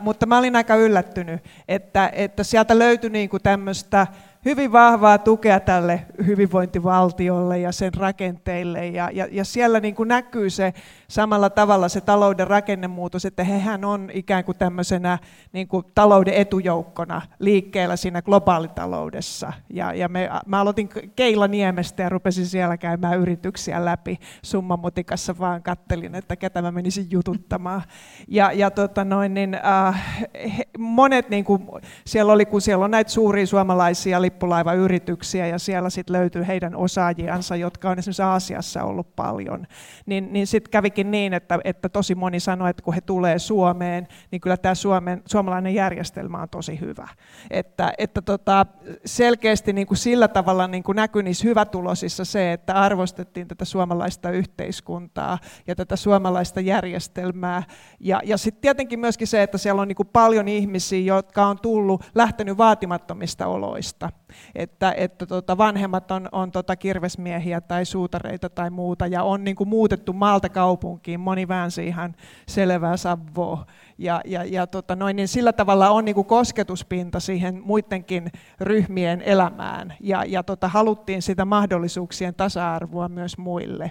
Mutta mä olin aika yllättynyt, että sieltä löytyi niinku tämmöistä hyvin vahvaa tukea tälle hyvinvointivaltiolle ja sen rakenteille, ja siellä niin kuin näkyy se samalla tavalla se talouden rakennemuutos, että hehän on ikään kuin tämmöisenä niin kuin talouden etujoukkona liikkeellä siinä globaalitaloudessa, ja mä aloitin Keila-Niemestä ja rupesin siellä käymään yrityksiä läpi summamutikassa, vaan kattelin, että ketä mä menisin jututtamaan, monet niin kuin siellä oli, kun siellä on näitä suuria suomalaisia lippulaivayrityksiä, ja siellä sitten löytyy heidän osaajiansa, jotka on esimerkiksi Aasiassa ollut paljon, niin sitten kävikin niin, että tosi moni sanoi, että kun he tulee Suomeen, niin kyllä tämä suomalainen järjestelmä on tosi hyvä. Että selkeästi niin kuin sillä tavalla niin kuin näkyi niissä hyvätuloisissa se, että arvostettiin tätä suomalaista yhteiskuntaa ja tätä suomalaista järjestelmää, ja sitten tietenkin myöskin se, että siellä on niin kuin paljon ihmisiä, jotka on lähtenyt vaatimattomista oloista. Että vanhemmat on kirvesmiehiä tai suutareita tai muuta, ja on niin kuin muutettu maalta kaupunkiin, moni väänsi ihan selvää savvoa. Niin sillä tavalla on niin kuin kosketuspinta siihen muidenkin ryhmien elämään, ja haluttiin sitä mahdollisuuksien tasa-arvoa myös muille.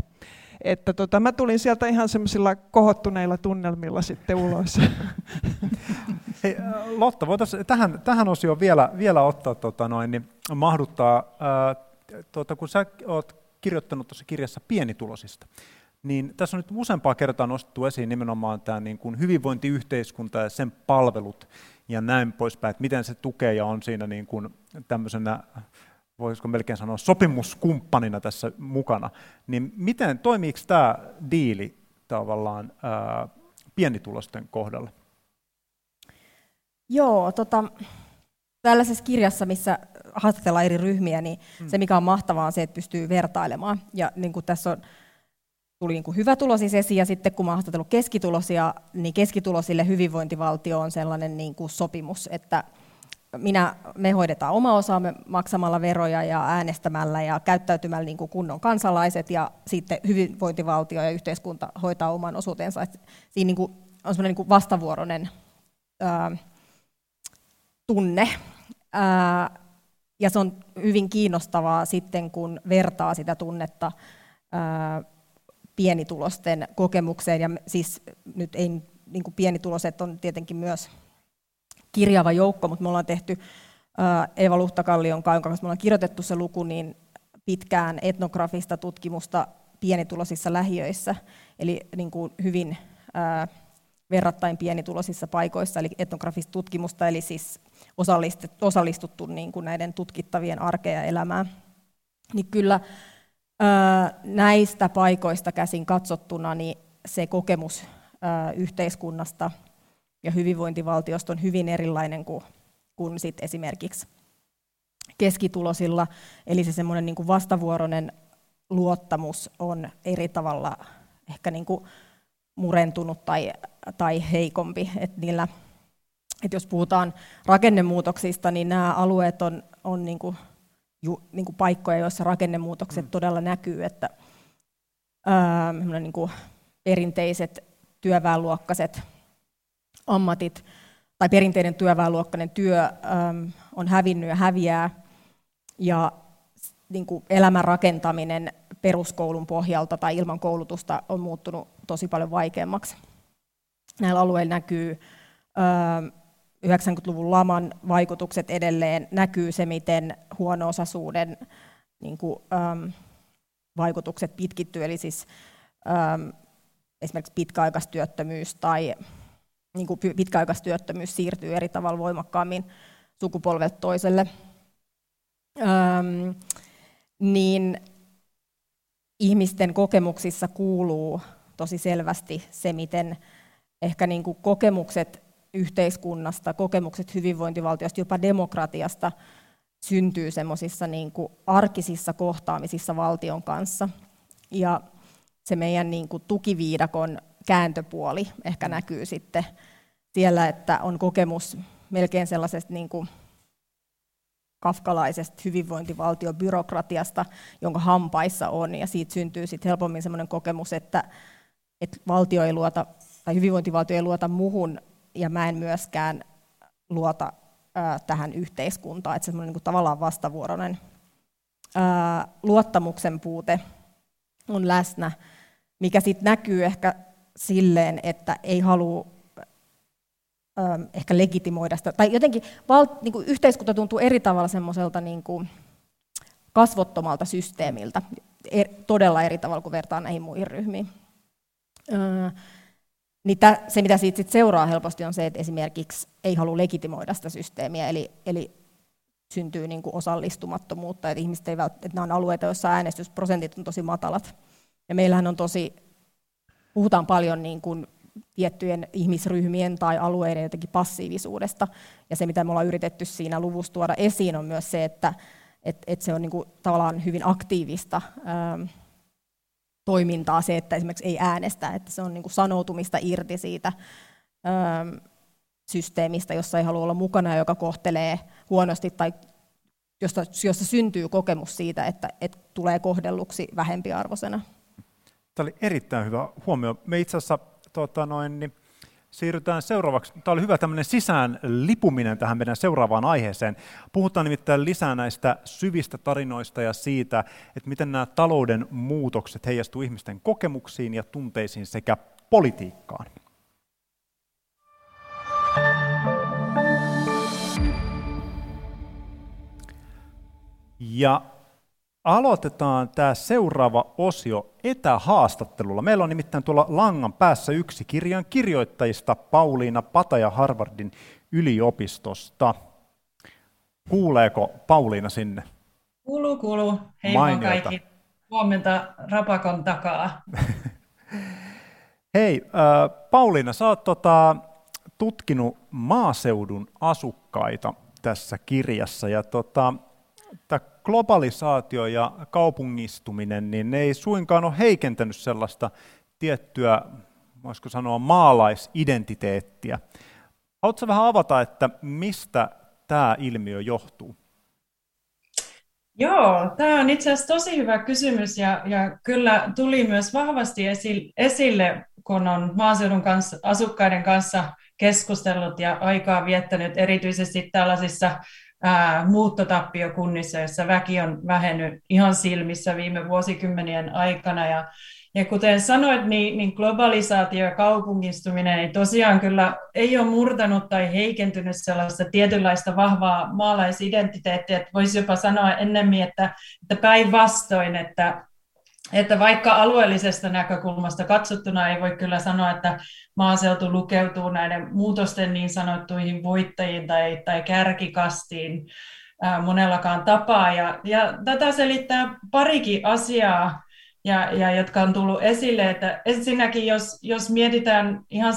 Mä tulin sieltä ihan semmoisilla kohottuneilla tunnelmilla sitten ulos. Hei, Lotta, voitaisiin tähän osioon vielä ottaa, mahduttaa, kun sä oot kirjoittanut tuossa kirjassa pienituloisista, niin tässä on nyt useampaa kertaa nostettu esiin nimenomaan tämä niin kuin hyvinvointiyhteiskunta ja sen palvelut ja näin poispäin, että miten se tukee ja on siinä niin kuin tämmöisenä, voisiko melkein sanoa, sopimuskumppanina tässä mukana, niin miten toimiiko tämä diili tavallaan pienitulosten kohdalla? Joo, tällaisessa kirjassa, missä haastatellaan eri ryhmiä, niin se mikä on mahtavaa on se, että pystyy vertailemaan. Ja niin kuin tässä tuli niin kuin hyvätuloisia esiin, ja sitten kun mä oon haastatellut keskituloisia, niin keskitulosille hyvinvointivaltio on sellainen niin kuin sopimus, että me hoidetaan oma osaamme maksamalla veroja ja äänestämällä ja käyttäytymällä niin kuin kunnon kansalaiset, ja sitten hyvinvointivaltio ja yhteiskunta hoitaa oman osuutensa. Että siinä niin kuin on sellainen niin kuin vastavuoroinen tunne. Ja se on hyvin kiinnostavaa sitten, kun vertaa sitä tunnetta pienitulosten kokemukseen. Ja siis nyt ei niin kuin pienituloset on tietenkin myös kirjava joukko, mutta me ollaan tehty Eeva Luhtakallion kanssa, koska me ollaan kirjoitettu se luku, niin pitkään etnografista tutkimusta pienituloisissa lähiöissä, eli niin kuin hyvin verrattain pienituloisissa paikoissa, eli etnografista tutkimusta, eli siis osallistuttu niin kuin näiden tutkittavien arkea elämään. Niin kyllä näistä paikoista käsin katsottuna niin se kokemus yhteiskunnasta ja hyvinvointivaltiosta on hyvin erilainen kuin sit esimerkiksi keskitulosilla, eli se semmoinen niin kuin vastavuoroinen luottamus on eri tavalla ehkä niin kuin murentunut tai heikompi. Että jos puhutaan rakennemuutoksista, niin nämä alueet on niin kuin paikkoja, joissa rakennemuutokset todella näkyy, että niin kuin perinteiset työväenluokkaiset ammatit tai perinteinen työväenluokkainen työ on hävinnyt ja häviää, ja niin kuin elämän rakentaminen peruskoulun pohjalta tai ilman koulutusta on muuttunut tosi paljon vaikeammaksi. Näillä alueilla näkyy 90-luvun laman vaikutukset edelleen, näkyy se, miten huono-osaisuuden niin kuin, vaikutukset pitkittyy, eli siis esimerkiksi pitkäaikaistyöttömyys tai niin kuin pitkäaikaistyöttömyys siirtyy eri tavalla voimakkaammin sukupolvelta toiselle, niin ihmisten kokemuksissa kuuluu tosi selvästi se, miten ehkä niin kuin kokemukset yhteiskunnasta, kokemukset hyvinvointivaltiosta, jopa demokratiasta syntyy semmoisissa niin kuin arkisissa kohtaamisissa valtion kanssa. Ja se meidän niin kuin tukiviidakon kääntöpuoli ehkä näkyy sitten siellä, että on kokemus melkein sellaisesta niin kuin kafkalaisesta hyvinvointivaltiobyrokratiasta, jonka hampaissa on, ja siitä syntyy sitten helpommin semmoinen kokemus, että valtio ei luota tai hyvinvointivaltio ei luota muhun, ja mä en myöskään luota tähän yhteiskuntaan, että semmoinen niin kuin tavallaan vastavuoroinen luottamuksen puute on läsnä, mikä sitten näkyy ehkä silleen, että ei halua ehkä legitimoida sitä, tai jotenkin niin kuin yhteiskunta tuntuu eri tavalla semmoiselta niin kuin kasvottomalta systeemiltä, todella eri tavalla kuin vertaa näihin muihin ryhmiin. Niin se, mitä siitä sitten seuraa helposti, on se, että esimerkiksi ei halua legitimoida sitä systeemiä, eli syntyy niin kuin osallistumattomuutta, että ihmiset ei että nämä on alueita, joissa äänestysprosentit on tosi matalat. Ja meillähän on puhutaan paljon niin kuin tiettyjen ihmisryhmien tai alueiden jotenkin passiivisuudesta, ja se, mitä me ollaan yritetty siinä luvussa tuoda esiin, on myös se, että se on niin kuin tavallaan hyvin aktiivista toimintaa se, että esimerkiksi ei äänestä, että se on niin kuin sanoutumista irti siitä systeemistä, jossa ei halua olla mukana, joka kohtelee huonosti tai jossa syntyy kokemus siitä, että tulee kohdelluksi vähempiarvoisena. Tämä oli erittäin hyvä huomio. Me itse asiassa siirrytään seuraavaksi. Tämä oli hyvä tämmöinen sisään lipuminen tähän meidän seuraavaan aiheeseen. Puhutaan nimittäin lisää näistä syvistä tarinoista ja siitä, että miten nämä talouden muutokset heijastuvat ihmisten kokemuksiin ja tunteisiin sekä politiikkaan. Ja aloitetaan tämä seuraava osio etähaastattelulla. Meillä on nimittäin tuolla langan päässä yksi kirjan kirjoittajista, Pauliina Pataja Harvardin yliopistosta. Kuuleeko Pauliina sinne? Kuuluu. Hei vaan kaikki. Huomenta rapakon takaa. Hei, Pauliina, sä oot tutkinut maaseudun asukkaita tässä kirjassa, ja globalisaatio ja kaupungistuminen, niin ne ei suinkaan ole heikentänyt sellaista tiettyä, voisiko sanoa, maalaisidentiteettiä. Haluatko vähän avata, että mistä tämä ilmiö johtuu? Joo, tämä on itse asiassa tosi hyvä kysymys ja kyllä tuli myös vahvasti esille, kun on maaseudun asukkaiden kanssa keskustellut ja aikaa viettänyt erityisesti tällaisissa muuttotappiokunnissa, jossa väki on vähennyt ihan silmissä viime vuosikymmenien aikana. Ja kuten sanoit, niin globalisaatio ja kaupungistuminen ei tosiaan kyllä ei ole murtanut tai heikentynyt sellaista tietynlaista vahvaa maalaisidentiteettiä, että voisi jopa sanoa ennemmin, että päinvastoin, että vaikka alueellisesta näkökulmasta katsottuna ei voi kyllä sanoa, että maaseutu lukeutuu näiden muutosten niin sanottuihin voittajiin tai kärkikastiin monellakaan tapaa. Ja tätä selittää parikin asiaa, ja jotka on tullut esille. Että ensinnäkin, jos mietitään ihan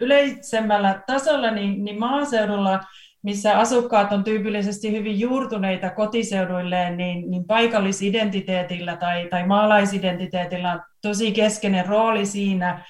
yleisemmällä tasolla, niin maaseudulla, missä asukkaat on tyypillisesti hyvin juurtuneita kotiseuduilleen, niin paikallisidentiteetillä tai maalaisidentiteetillä on tosi keskeinen rooli siinä,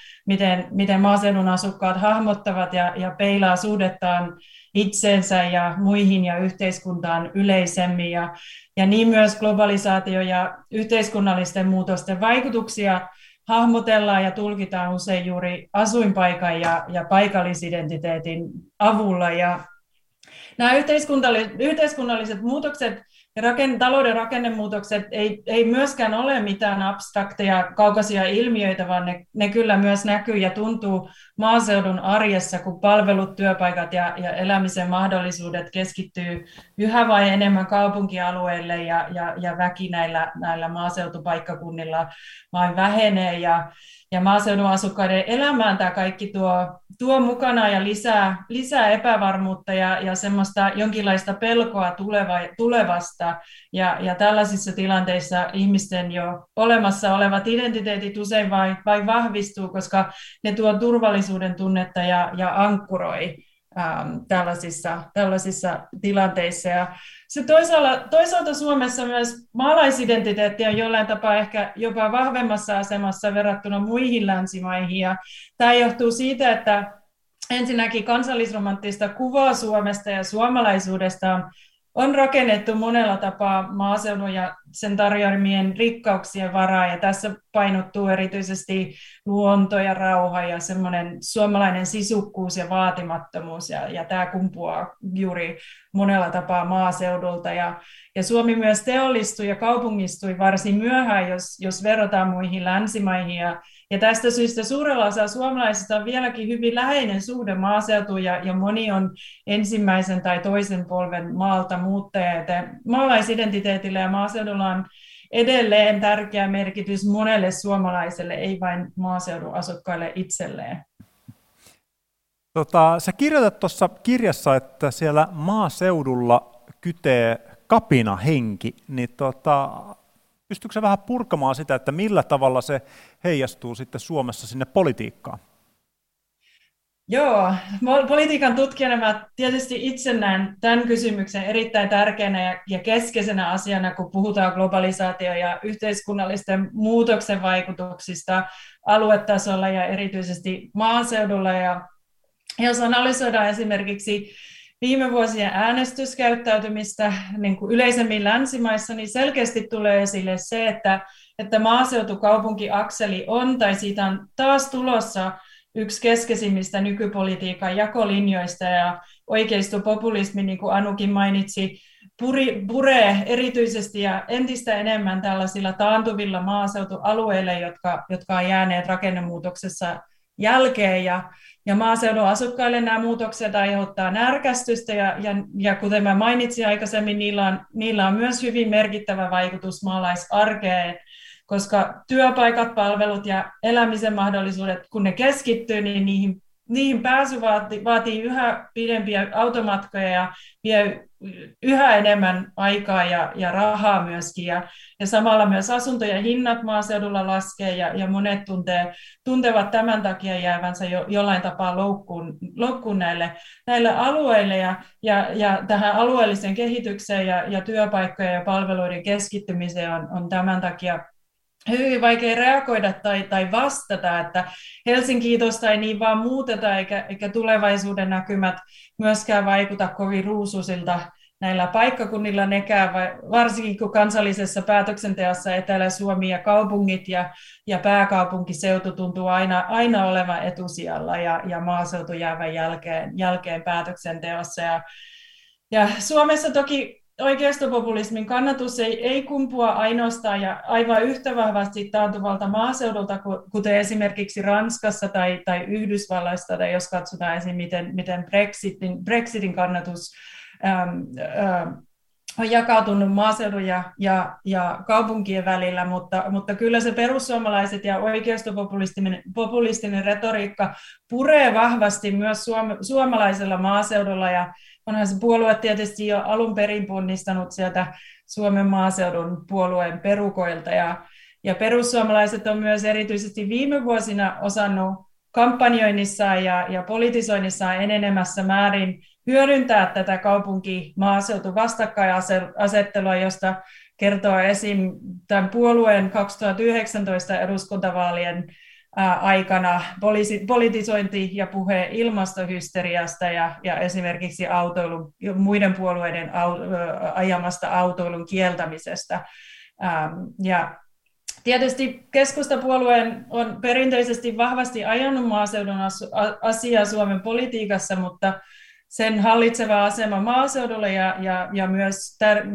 miten maaseudun asukkaat hahmottavat ja peilaa suhdettaan itseensä ja muihin ja yhteiskuntaan yleisemmin. Ja niin myös globalisaatio ja yhteiskunnallisten muutosten vaikutuksia hahmotellaan ja tulkitaan usein juuri asuinpaikan ja paikallisidentiteetin avulla. Ja nämä yhteiskunnalliset muutokset ja talouden rakennemuutokset ei myöskään ole mitään abstrakteja, kaukaisia ilmiöitä, vaan ne kyllä myös näkyy ja tuntuu maaseudun arjessa, kun palvelut, työpaikat ja elämisen mahdollisuudet keskittyy yhä vain enemmän kaupunkialueille ja väki näillä maaseutupaikkakunnilla vain vähenee. Ja maaseudun asukkaiden elämään tämä kaikki tuo mukana ja lisää epävarmuutta ja semmoista jonkinlaista pelkoa tulevasta. Ja tällaisissa tilanteissa ihmisten jo olemassa olevat identiteetit usein vain vahvistuu, koska ne tuo turvallisuuden tunnetta ja ankkuroi tällaisissa tilanteissa. Ja se toisaalta Suomessa myös maalaisidentiteetti on jollain tapaa ehkä jopa vahvemmassa asemassa verrattuna muihin länsimaihin. Ja tämä johtuu siitä, että ensinnäkin kansallisromanttista kuvaa Suomesta ja suomalaisuudesta on on rakennettu monella tapaa maaseudun ja sen tarjoamien rikkauksien varaa, ja tässä painottuu erityisesti luonto ja rauha ja semmoinen suomalainen sisukkuus ja vaatimattomuus, ja tämä kumpuaa juuri monella tapaa maaseudulta, ja Suomi myös teollistui ja kaupungistui varsin myöhään, jos verrataan muihin länsimaihin, ja tästä syystä suurella osa suomalaisista on vieläkin hyvin läheinen suhde maaseutuun, ja moni on ensimmäisen tai toisen polven maalta muuttaja, joten maalaisidentiteetillä ja maaseudulla on edelleen tärkeä merkitys monelle suomalaiselle, ei vain maaseudun asukkaille itselleen. Sä kirjoitat tuossa kirjassa, että siellä maaseudulla kytee kapinahenki, niin pystytkö sä vähän purkamaan sitä, että millä tavalla se heijastuu sitten Suomessa sinne politiikkaan? Joo, politiikan tutkijana mä tietysti itse näen tämän kysymyksen erittäin tärkeänä ja keskeisenä asiana, kun puhutaan globalisaatio- ja yhteiskunnallisten muutoksen vaikutuksista aluetasolla ja erityisesti maaseudulla. Ja jos analysoidaan esimerkiksi viime vuosien äänestyskäyttäytymistä niin kuin yleisemmin länsimaissa, niin selkeästi tulee esille se, että maaseutukaupunkiakseli on tai siitä on taas tulossa yksi keskeisimmistä nykypolitiikan jakolinjoista, ja oikeistopopulismi, niin kuin Anukin mainitsi, puree erityisesti ja entistä enemmän tällaisilla taantuvilla maaseutualueilla, jotka on jääneet rakennemuutoksessa jälkeen, ja maaseudun asukkaille nämä muutokset aiheuttaa närkästystä, ja kuten mä mainitsin aikaisemmin, niillä on myös hyvin merkittävä vaikutus maalaisarkeen, koska työpaikat, palvelut ja elämisen mahdollisuudet, kun ne keskittyy, niin niihin pääsy vaatii yhä pidempiä automatkoja ja vie yhä enemmän aikaa ja rahaa myöskin. Ja samalla myös asuntojen hinnat maaseudulla laskee, ja monet tuntevat tämän takia jäävänsä jollain tapaa loukkuun näille alueille. Ja tähän alueelliseen kehitykseen ja työpaikkojen ja palveluiden keskittymiseen on tämän takia hyvin vaikea reagoida tai vastata, että Helsinkiä tuosta ei niin vaan muuteta, eikä tulevaisuuden näkymät myöskään vaikuta kovin ruusuisilta näillä paikkakunnilla nekään, varsinkin kun kansallisessa päätöksenteossa Etelä-Suomi ja kaupungit ja pääkaupunkiseutu tuntuu aina olevan etusijalla ja maaseutu jäävän jälkeen päätöksenteossa. Ja Suomessa toki oikeistopopulismin kannatus ei kumpua ainoastaan ja aivan yhtä vahvasti taantuvalta maaseudulta, kuten esimerkiksi Ranskassa tai Yhdysvalloista, tai jos katsotaan esim. miten Brexitin kannatus on jakautunut maaseudun ja kaupunkien välillä, mutta kyllä se perussuomalaiset ja oikeistopopulistinen retoriikka puree vahvasti myös suomalaisella maaseudulla, ja onhan se puolue tietysti jo alun perin ponnistanut sieltä Suomen maaseudun puolueen perukoilta, ja perussuomalaiset on myös erityisesti viime vuosina osannut kampanjoinnissaan ja politisoinnissaan enenemässä määrin hyödyntää tätä kaupunki-maaseutu-vastakkainasettelua, josta kertoo esim. Tämän puolueen 2019 eduskuntavaalien aikana politisointi ja puhe ilmastohysteriasta ja esimerkiksi muiden puolueiden ajamasta autoilun kieltämisestä. Ja tietysti keskustapuolueen on perinteisesti vahvasti ajanut maaseudun asiaa Suomen politiikassa, mutta sen hallitseva asema maaseudulla ja myös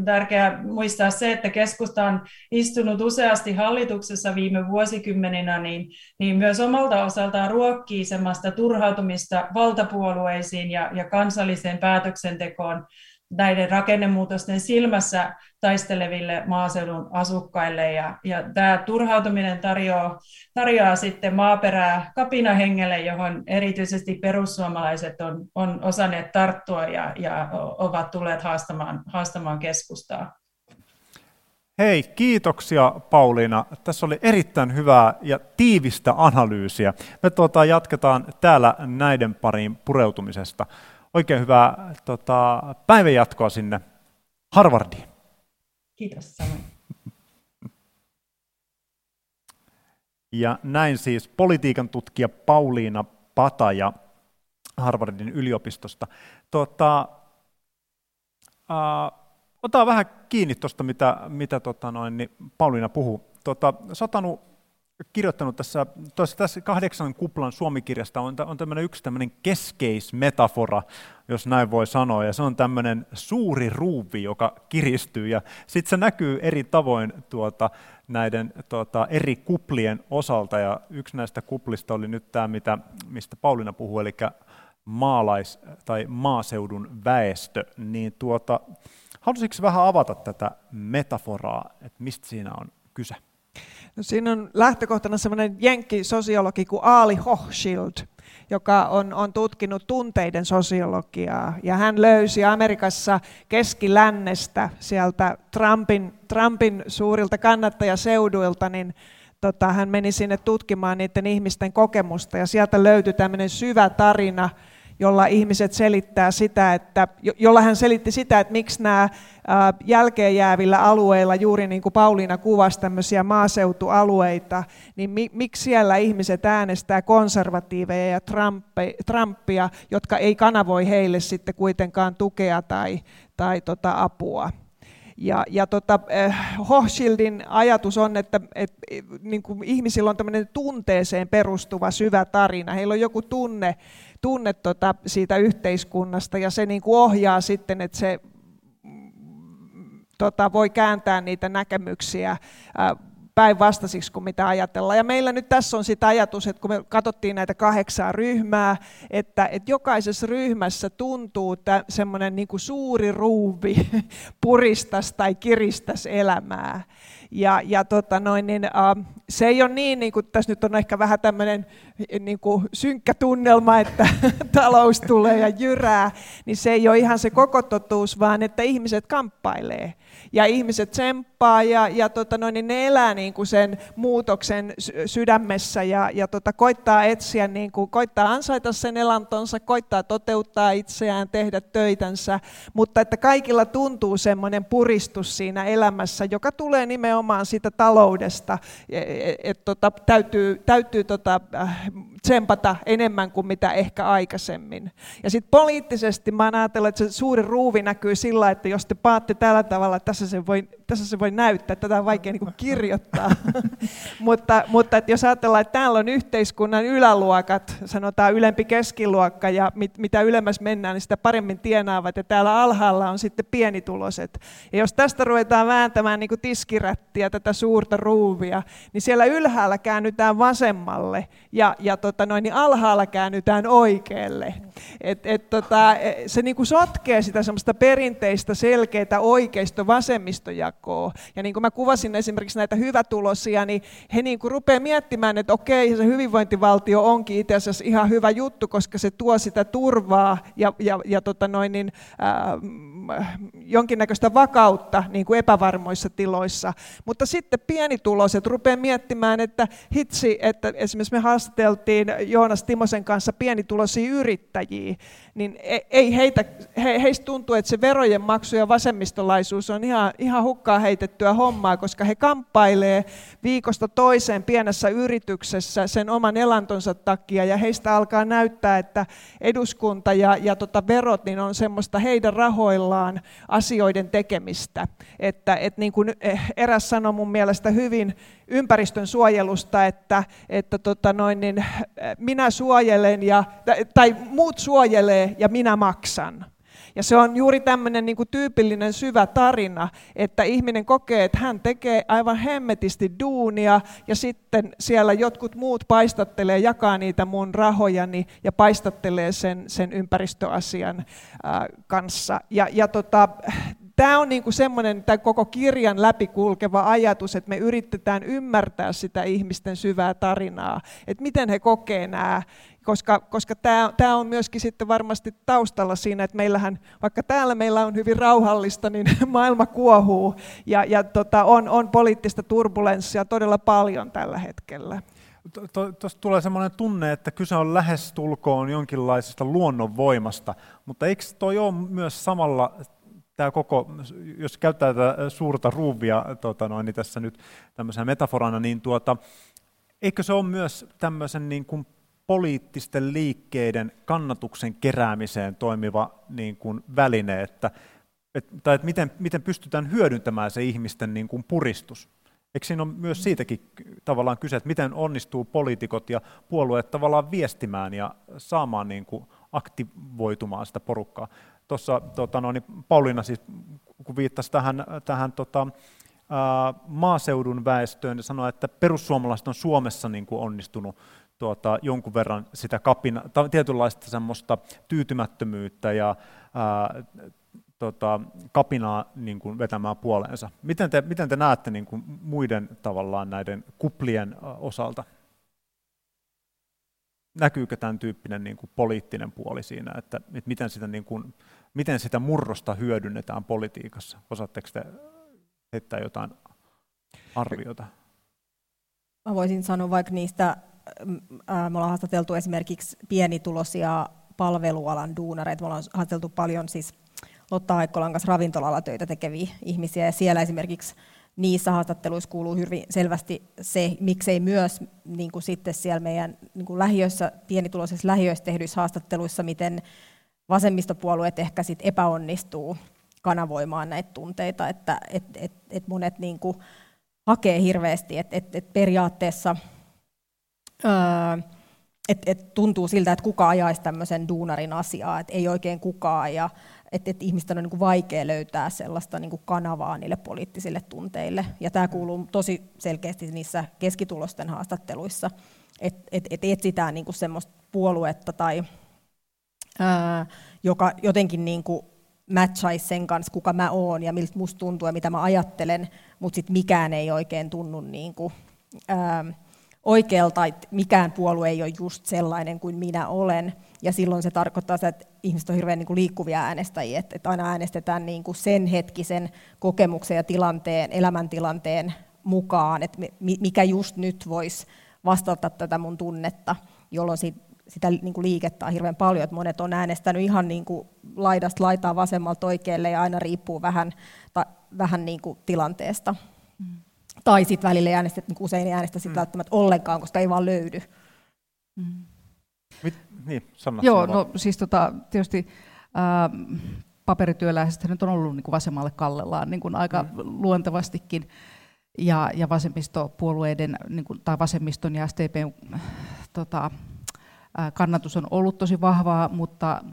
tärkeää muistaa se, että keskusta on istunut useasti hallituksessa viime vuosikymmeninä, niin myös omalta osaltaan ruokkii semmoista turhautumista valtapuolueisiin ja kansalliseen päätöksentekoon näiden rakennemuutosten silmässä taisteleville maaseudun asukkaille. Ja tämä turhautuminen tarjoaa sitten maaperää kapinahengelle, johon erityisesti perussuomalaiset on osanneet tarttua ja ovat tulleet haastamaan keskustaa. Hei, kiitoksia Pauliina. Tässä oli erittäin hyvää ja tiivistä analyysiä. Me jatketaan täällä näiden pariin pureutumisesta. Oikein hyvää päivänjatkoa sinne Harvardiin. Kiitos samoin. Ja näin siis politiikan tutkija Pauliina Pataja Harvardin yliopistosta. Otetaan vähän kiinni tuosta, mitä Pauliina puhui. Satanut kirjoittanut tässä Kahdeksan kuplan Suomi-kirjasta on tämmöinen yksi tämmöinen keskeismetafora, jos näin voi sanoa, ja se on tämmöinen suuri ruuvi, joka kiristyy, ja sitten se näkyy eri tavoin näiden eri kuplien osalta, ja yksi näistä kuplista oli nyt tämä, mistä Pauliina puhui, eli maaseudun väestö, niin haluaisitko vähän avata tätä metaforaa, että mistä siinä on kyse? No, siinä on lähtökohtana sellainen jenkkisosiologi kuin Ali Hochschild, joka on tutkinut tunteiden sosiologiaa, ja hän löysi Amerikassa keskilännestä sieltä Trumpin suurilta kannattajaseuduilta, niin hän meni sinne tutkimaan niiden ihmisten kokemusta, ja sieltä löytyi tämmöinen syvä tarina, jolla ihmiset selittää sitä, jolla hän selitti sitä, että miksi nämä jälkeen jäävillä alueilla, juuri niin kuin Pauliina kuvasi tämmöisiä maaseutualueita, niin miksi siellä ihmiset äänestää konservatiiveja ja Trumpia, jotka ei kanavoi heille sitten kuitenkaan tukea tai apua. Hochschildin ajatus on, että niin kuin ihmisillä on tämmöinen tunteeseen perustuva syvä tarina. Heillä on joku tunne siitä yhteiskunnasta, ja se niin kuin ohjaa sitten, että se voi kääntää niitä näkemyksiä päinvastaisiksi kuin mitä ajatellaan. Ja meillä nyt tässä on sitä ajatus, että kun me katsottiin näitä 8 ryhmää, että jokaisessa ryhmässä tuntuu semmoinen niin kuin suuri ruuvi puristas tai kiristäs elämää. Se ei ole niin kuin tässä nyt on ehkä vähän tämmöinen niin kuin synkkä tunnelma, että talous tulee ja jyrää, niin se ei ole ihan se koko totuus, vaan että ihmiset kamppailee ja ihmiset tsemppaa ja ne elää niin kuin sen muutoksen sydämessä ja koittaa etsiä, niin kuin, koittaa ansaita sen elantonsa, koittaa toteuttaa itseään, tehdä töitänsä, mutta että kaikilla tuntuu semmoinen puristus siinä elämässä, joka tulee nimenomaan siitä taloudesta, että täytyy tsempata enemmän kuin mitä ehkä aikaisemmin. Ja sitten poliittisesti mä oon ajatellut, että se suuri ruuvi näkyy sillä, että jos te paatte tällä tavalla, tässä se voi näyttää, tätä on vaikea niin kirjoittaa. mutta että jos ajatellaan, että täällä on yhteiskunnan yläluokat, sanotaan ylempi keskiluokka, ja mitä ylemmäs mennään, niin sitä paremmin tienaavat, ja täällä alhaalla on sitten pienituloiset. Ja jos tästä ruvetaan vääntämään niin kuin tiskirättiä, tätä suurta ruuvia, niin siellä ylhäällä käännytään vasemmalle, ja alhaalla käännytään oikealle. Se niin kuin sotkee sitä semmoista perinteistä selkeää oikeisto-vasemmistojakoa. Ja niin kuin mä kuvasin esimerkiksi näitä hyvätuloisia, niin he niin kuin rupeaa miettimään, että okei, se hyvinvointivaltio onkin itse asiassa ihan hyvä juttu, koska se tuo sitä turvaa ja jonkinnäköistä vakautta niin kuin epävarmoissa tiloissa. Mutta sitten pienituloiset rupeaa miettimään, että hitsi, että esimerkiksi me haastateltiin Joonas Timosen kanssa pienituloisia yrittäjiä, niin ei heistä tuntuu, että se verojen maksu ja vasemmistolaisuus on ihan hukkaan heitettyä hommaa, koska he kamppailee viikosta toiseen pienessä yrityksessä sen oman elantonsa takia, ja heistä alkaa näyttää, että eduskunta ja verot niin on semmoista heidän rahoillaan asioiden tekemistä. Että niin kuin eräs sanoi mun mielestä hyvin ympäristön suojelusta, että minä suojelen tai muut suojelee ja minä maksan. Ja se on juuri tämmöinen niin kuin tyypillinen syvä tarina, että ihminen kokee, että hän tekee aivan hemmetisti duunia, ja sitten siellä jotkut muut paistattelee, jakaa niitä mun rahojani ja paistattelee sen ympäristöasian kanssa. Tämä on niin kuin semmoinen koko kirjan läpikulkeva ajatus, että me yritetään ymmärtää sitä ihmisten syvää tarinaa, että miten he kokee nämä, koska tämä on myöskin sitten varmasti taustalla siinä, että meillähän, vaikka täällä meillä on hyvin rauhallista, niin maailma kuohuu on poliittista turbulenssia todella paljon tällä hetkellä. Tuosta tulee sellainen tunne, että kyse on lähestulkoon jonkinlaisesta luonnonvoimasta, mutta eikö toi ole myös samalla tämä koko, jos käyttää tätä suurta ruuvia niin tässä nyt tämmöisenä metaforana, niin eikö se ole myös tämmöisen niin kuin poliittisten liikkeiden kannatuksen keräämiseen toimiva niin kuin väline, että että miten pystytään hyödyntämään se ihmisten niin kuin puristus. Eikö siinä ole myös siitäkin tavallaan kyse, että miten onnistuu poliitikot ja puolueet tavallaan viestimään ja saamaan niin kuin aktivoitumaan sitä porukkaa? Tuossa Pauliina siis, kun viittasi tähän maaseudun väestöön, sanoi, että perussuomalaiset on Suomessa niin kuin onnistunut jonkun verran sitä tietynlaista semmoista tyytymättömyyttä ja kapinaa niin kuin vetämään puoleensa. Miten te näette niin kuin muiden tavallaan näiden kuplien osalta? Näkyykö tämän tyyppinen niin kuin poliittinen puoli siinä, että miten sitä murrosta hyödynnetään politiikassa? Osaatteko te heittää jotain arviota? Mä voisin sanoa vaikka niistä, me ollaan haastateltu esimerkiksi pienituloisia palvelualan duunareita, me ollaan haastateltu paljon siis Lotta Haikkolan kanssa ravintola-alalla töitä tekeviä ihmisiä, ja siellä esimerkiksi niissä haastatteluissa kuuluu hyvin selvästi se, miksei myös niin kuin sitten siellä meidän niin kuin lähiöissä, pienituloisissa lähiöissä tehdyissä haastatteluissa, miten vasemmistopuolueet ehkä sit epäonnistuu kanavoimaan näitä tunteita, että monet niin kuin hakee hirveästi, että periaatteessa et tuntuu siltä, että kuka ajaisi tämmöisen duunarin asiaa, että ei oikein kukaan, ja että ihmisten on niin kuin vaikea löytää sellaista niin kuin kanavaa niille poliittisille tunteille. Ja tämä kuuluu tosi selkeästi niissä keskitulosten haastatteluissa, että etsitään niin kuin semmoista puoluetta, tai, joka jotenkin niin kuin matchaisi sen kanssa, kuka mä oon ja miltä musta tuntuu ja mitä mä ajattelen, mutta sitten mikään ei oikein tunnu niin kuin, oikealta, että mikään puolue ei ole just sellainen kuin minä olen, ja silloin se tarkoittaa sitä, että ihmiset on hirveän liikkuvia äänestäjiä, että aina äänestetään sen hetkisen kokemuksen ja tilanteen, elämäntilanteen mukaan, että mikä just nyt voisi vastata tätä mun tunnetta, jolloin sitä liikettä on hirveän paljon, että monet on äänestänyt ihan laidasta laitaa vasemmalta oikealle, ja aina riippuu vähän tilanteesta. Tai sitten välillä usein ei äänestä välttämättä ollenkaan, koska ei vaan löydy. Niin, Sanna. Joo, no siis tietysti paperityöläiset nyt on ollut niin kuin vasemmalle kallellaan niin kuin aika luontevastikin. Ja vasemmistopuolueiden niin kuin, tai vasemmiston ja SDP:n kannatus on ollut tosi vahvaa, mutta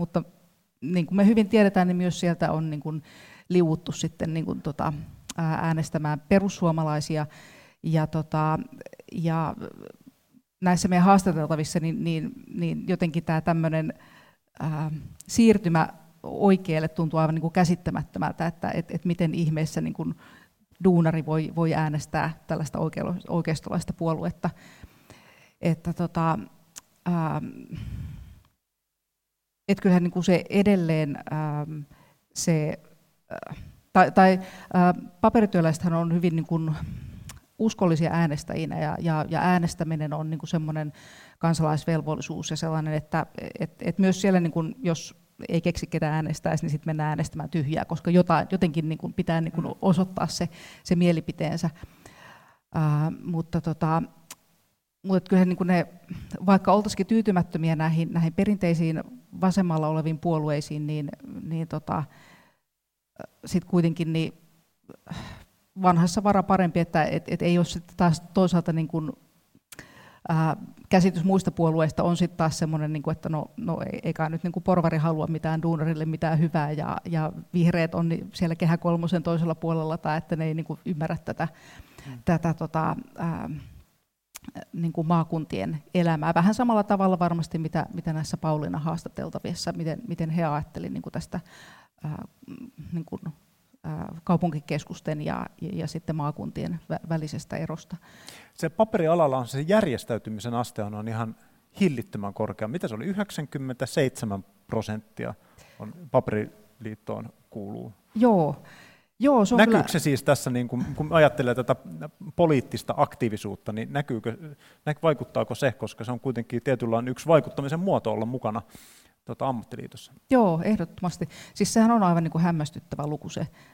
niin kuin me hyvin tiedetään, niin myös sieltä on niin kuin liuuttu sitten niin kuin, äänestämään perussuomalaisia, ja näissä meidän haastateltavissa niin jotenkin tämä tämmöinen siirtymä oikealle tuntuu aivan niin kuin käsittämättömältä, että miten ihmeessä niin kuin duunari voi äänestää tällaista oikeistolaista puoluetta, että et kyllähän niin kuin se edelleen paperityöläisethän on hyvin niin kuin uskollisia äänestäjinä, ja äänestäminen on niin kuin semmoinen kansalaisvelvollisuus ja sellainen, että et myös siellä, niin kuin, jos ei keksi ketään äänestäisi, niin sitten mennään äänestämään tyhjää, koska jotenkin niin kuin pitää niin kuin osoittaa se mielipiteensä. Mutta kyllähän niin kuin ne, vaikka oltaisikin tyytymättömiä näihin perinteisiin vasemmalla oleviin puolueisiin, niin sitten kuitenkin niin vanhassa vara parempi, että et ei ole sitten taas toisaalta niin kuin, käsitys muista puolueista on sitten taas semmoinen, niin kuin, että no eikä nyt niin kuin porvari halua mitään duunarille mitään hyvää, ja vihreät on siellä Kehä Kolmosen toisella puolella, tai että ne ei niin kuin ymmärrä tätä niin kuin maakuntien elämää. Vähän samalla tavalla varmasti, mitä näissä Pauliina haastateltavissa, miten he ajattelivat niin kuin tästä niin kuin kaupunkikeskusten ja sitten maakuntien välisestä erosta. Se paperialalla on se järjestäytymisen aste on ihan hillittömän korkea. Mitä se oli? 97% on paperiliittoon kuuluu. Joo, se on. Näkyykö kyllä se siis tässä, niin kun ajattelee tätä poliittista aktiivisuutta, niin vaikuttaako se, koska se on kuitenkin tietynlainen yksi vaikuttamisen muoto olla mukana ammattiliitossa? Joo, ehdottomasti. Siis sehän on aivan niin kuin hämmästyttävä luku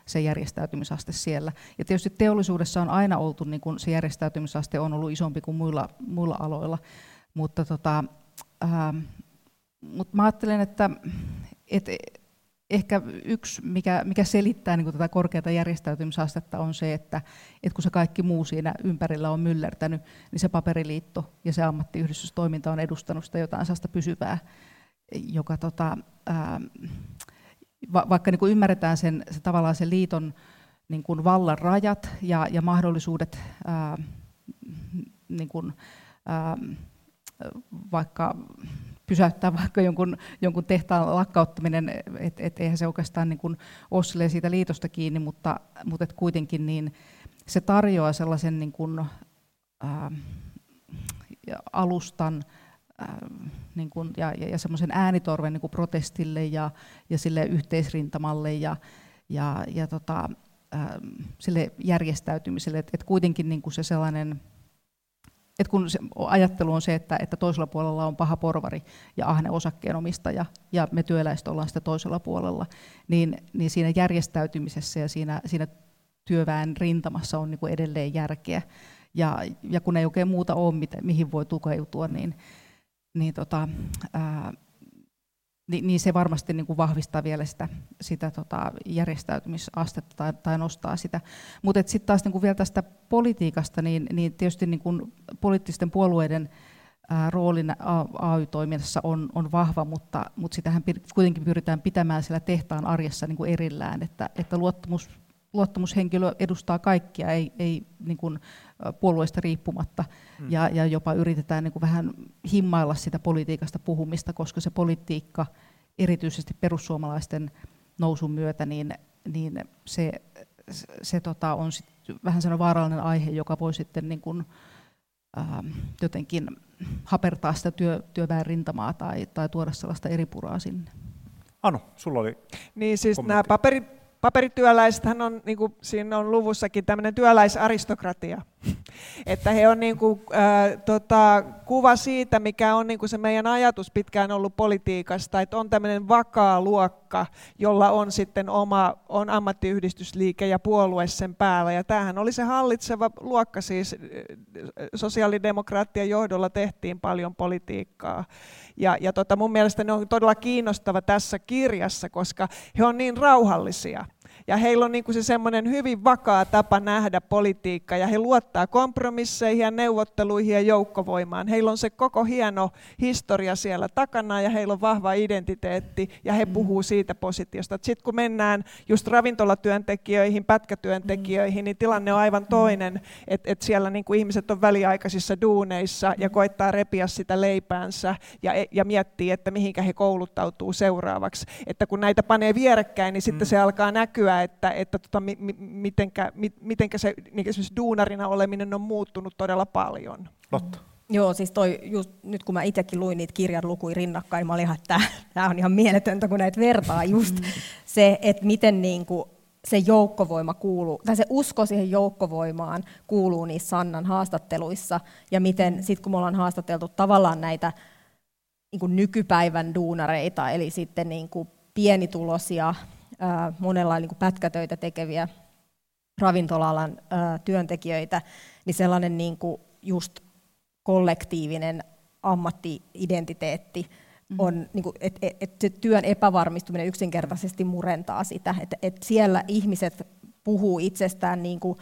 se järjestäytymisaste siellä. Ja tietysti teollisuudessa on aina oltu, niin kuin se järjestäytymisaste on ollut isompi kuin muilla aloilla. Mutta mä ajattelen, että Ehkä yksi, mikä selittää niin tätä korkeata järjestäytymisastetta, on se, että kun se kaikki muu siinä ympärillä on myllertänyt, niin se paperiliitto ja se ammattiyhdistystoiminta on edustanut sitä jotain sellaista pysyvää, joka vaikka niin kuin ymmärretään sen tavallaan sen liiton niin kuin vallan rajat ja mahdollisuudet niin kuin, vaikka pysäyttää vaikka jonkun tehtaan lakkauttaminen, et eihän se oikeastaan niin kuin ole siitä liitosta kiinni, mutta et kuitenkin niin se tarjoaa sellaisen niin kuin, alustan niin kuin, ja semmoisen äänitorven niin kuin protestille ja sille yhteisrintamalle ja sille järjestäytymiselle, että kuitenkin niin kuin se sellainen, et kun se ajattelu on se, että toisella puolella on paha porvari ja ahne osakkeenomistaja ja me työläiset ollaan sitä toisella puolella, niin siinä järjestäytymisessä ja siinä työväen rintamassa on niin kuin edelleen järkeä. Ja kun ei oikein muuta ole, mihin voi tukeutua, niin se varmasti niin kuin vahvistaa vielä sitä järjestäytymisastetta tai nostaa sitä. Mutta sitten taas niin kuin vielä tästä politiikasta, niin tietysti niin kuin poliittisten puolueiden roolin AY-toiminnassa on vahva, mutta sitähän kuitenkin pyritään pitämään siellä tehtaan arjessa niin kuin erillään, että luottamushenkilö edustaa kaikkia, ei niin kuin puolueesta riippumatta, ja jopa yritetään niin kuin vähän himmailla sitä politiikasta puhumista, koska se politiikka, erityisesti perussuomalaisten nousun myötä, niin se on sit vähän sellainen vaarallinen aihe, joka voi sitten niin kuin, jotenkin hapertaa sitä työväen rintamaa tai tuoda sellaista eripuraa sinne. Anu, sulla oli niin siis kommentti. Nämä paperityöläisethän on, niin kuin siinä on luvussakin, tämmöinen työläisaristokratia. Että he on niin kuin, kuva siitä, mikä on niin kuin se meidän ajatus pitkään ollut politiikasta, että on tämmöinen vakaa luokka, jolla on sitten on ammattiyhdistysliike ja puolue sen päällä. Ja tämähän oli se hallitseva luokka, siis sosiaalidemokraattien johdolla tehtiin paljon politiikkaa. Ja mun mielestä ne on todella kiinnostava tässä kirjassa, koska he on niin rauhallisia. Ja heillä on niin kuin se semmoinen hyvin vakaa tapa nähdä politiikkaa, ja he luottaa kompromisseihin ja neuvotteluihin ja joukkovoimaan. Heillä on se koko hieno historia siellä takana, ja heillä on vahva identiteetti, ja he puhuu siitä positiosta. Sitten kun mennään just ravintolatyöntekijöihin, pätkätyöntekijöihin, niin tilanne on aivan toinen, että siellä niin kuin ihmiset on väliaikaisissa duuneissa ja koittaa repiä sitä leipäänsä ja miettii, että mihinkä he kouluttautuu seuraavaksi. Että kun näitä panee vierekkäin, niin sitten se alkaa näkyä, että mitenkä se niin esimerkiksi duunarina oleminen on muuttunut todella paljon. Lotta. Joo, siis toi just nyt kun mä itsekin luin niitä kirjan lukuja rinnakkain, mä olin ihan, että tää on ihan mieletöntä, kun näitä vertaa just se, että miten niin kuin se joukkovoima kuuluu, tai se usko siihen joukkovoimaan kuuluu niissä Sannan haastatteluissa, ja miten sit kun me ollaan haastateltu tavallaan näitä niin kuin nykypäivän duunareita, eli sitten niin kuin pienituloisia, monella niin kuin pätkätöitä tekeviä ravintola-alan työntekijöitä, niin sellainen niin kuin just kollektiivinen ammatti-identiteetti on, niin kuin, että työn epävarmistuminen yksinkertaisesti murentaa sitä, että siellä ihmiset puhuu itsestään niin kuin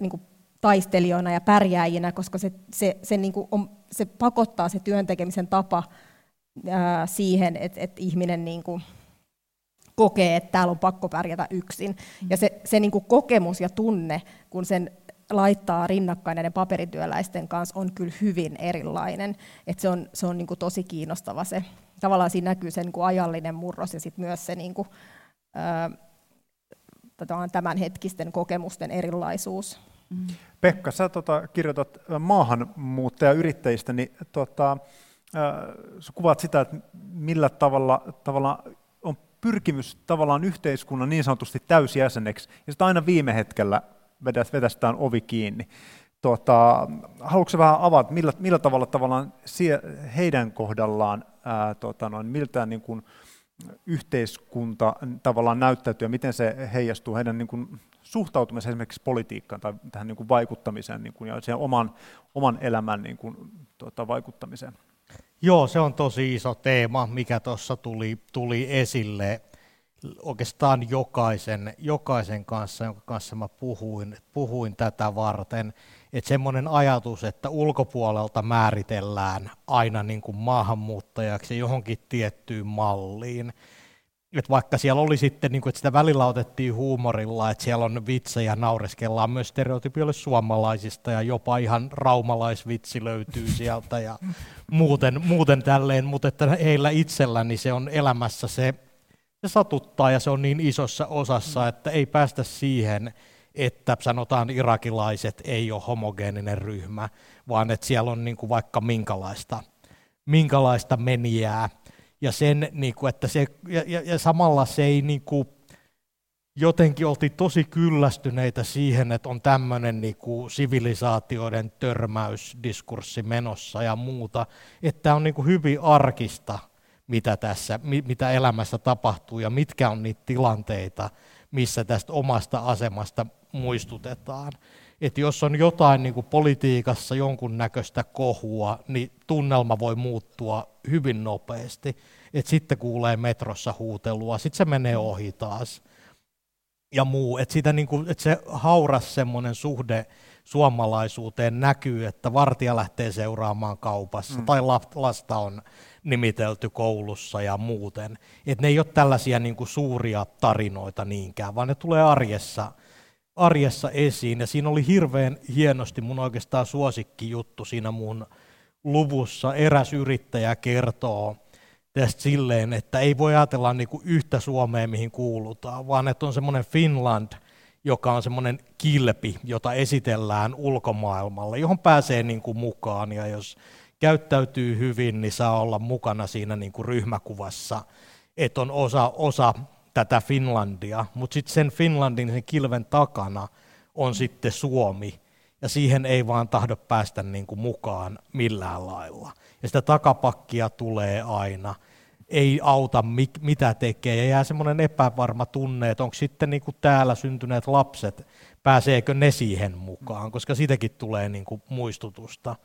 niin kuin taistelijoina ja pärjääjinä, koska se niin kuin se pakottaa se työntekemisen tapa siihen, että ihminen niin kuin kokee, että täällä on pakko pärjätä yksin. Ja se niin kuin kokemus ja tunne, kun sen laittaa rinnakkain näiden paperityöläisten kanssa, on kyllä hyvin erilainen. Et se on niin kuin tosi kiinnostava se. Tavallaan siinä näkyy se niin kuin ajallinen murros ja sit myös se niin kuin, tämänhetkisten kokemusten erilaisuus. Pekka, sä kirjoitat maahanmuuttajayrittäjistä, niin sä kuvaat sitä, että millä tavalla pyrkimys tavallaan yhteiskunnan niin sanotusti täysjäseneksi, ja sitä aina viime hetkellä vetästään ovi kiinni. Haluatko vähän avata, millä tavalla tavallaan heidän kohdallaan miltä niin kuin yhteiskunta tavallaan näyttäytyy, ja miten se heijastuu heidän niin kuin suhtautumiseen esimerkiksi politiikkaan tai tähän niin kuin vaikuttamiseen niin kuin, ja siihen oman elämän niin kuin, vaikuttamiseen? Joo, se on tosi iso teema, mikä tuossa tuli esille. oikeastaan jokaisen kanssa, jonka kanssa mä puhuin tätä varten. Että semmoinen ajatus, että ulkopuolelta määritellään aina niin kuin maahanmuuttajaksi johonkin tiettyyn malliin. Et vaikka siellä oli sitten, niin kuin, että sitä välillä otettiin huumorilla, että siellä on vitsejä, naureskellaan myös stereotypioille suomalaisista ja jopa ihan raumalaisvitsi löytyy sieltä ja muuten tälleen, mutta että heillä itsellä niin se on elämässä se satuttaa ja se on niin isossa osassa, että ei päästä siihen, että sanotaan irakilaiset ei ole homogeeninen ryhmä, vaan että siellä on niin kuin vaikka minkälaista menijää. Ja sen niinku että se ja samalla se ei niinku jotenkin oltiin tosi kyllästyneitä siihen, että on tämmöinen niinku sivilisaatioiden törmäysdiskurssi menossa ja muuta, että on niinku hyvin arkista mitä elämässä tapahtuu ja mitkä on niitä tilanteita, missä tästä omasta asemasta muistutetaan. Et jos on jotain niin kuin politiikassa jonkun näköistä kohua, niin tunnelma voi muuttua hyvin nopeasti. Et sitten kuulee metrossa huutelua, sitten se menee ohi taas ja muu. Et sitä niin kuin, et se hauras semmoinen suhde suomalaisuuteen näkyy, että vartija lähtee seuraamaan kaupassa tai lasta on nimitelty koulussa ja muuten. Et ne ei ole tällaisia niin kuin suuria tarinoita niinkään, vaan ne tulee arjessa esiin, ja siinä oli hirveän hienosti mun oikeastaan suosikkijuttu siinä mun luvussa. Eräs yrittäjä kertoo tästä silleen, että ei voi ajatella niinku yhtä Suomea, mihin kuulutaan, vaan että on semmoinen Finland, joka on semmoinen kilpi, jota esitellään ulkomaailmalle, johon pääsee niinku mukaan, ja jos käyttäytyy hyvin, niin saa olla mukana siinä niinku ryhmäkuvassa, että on osa tätä Finlandia, mutta sitten sen Finlandin, sen kilven takana on sitten Suomi, ja siihen ei vaan tahdo päästä niinku mukaan millään lailla. Ja sitä takapakkia tulee aina, ei auta mitä tekee, ja jää semmoinen epävarma tunne, että onko sitten niinku täällä syntyneet lapset, pääseekö ne siihen mukaan, koska siitäkin tulee niinku muistutusta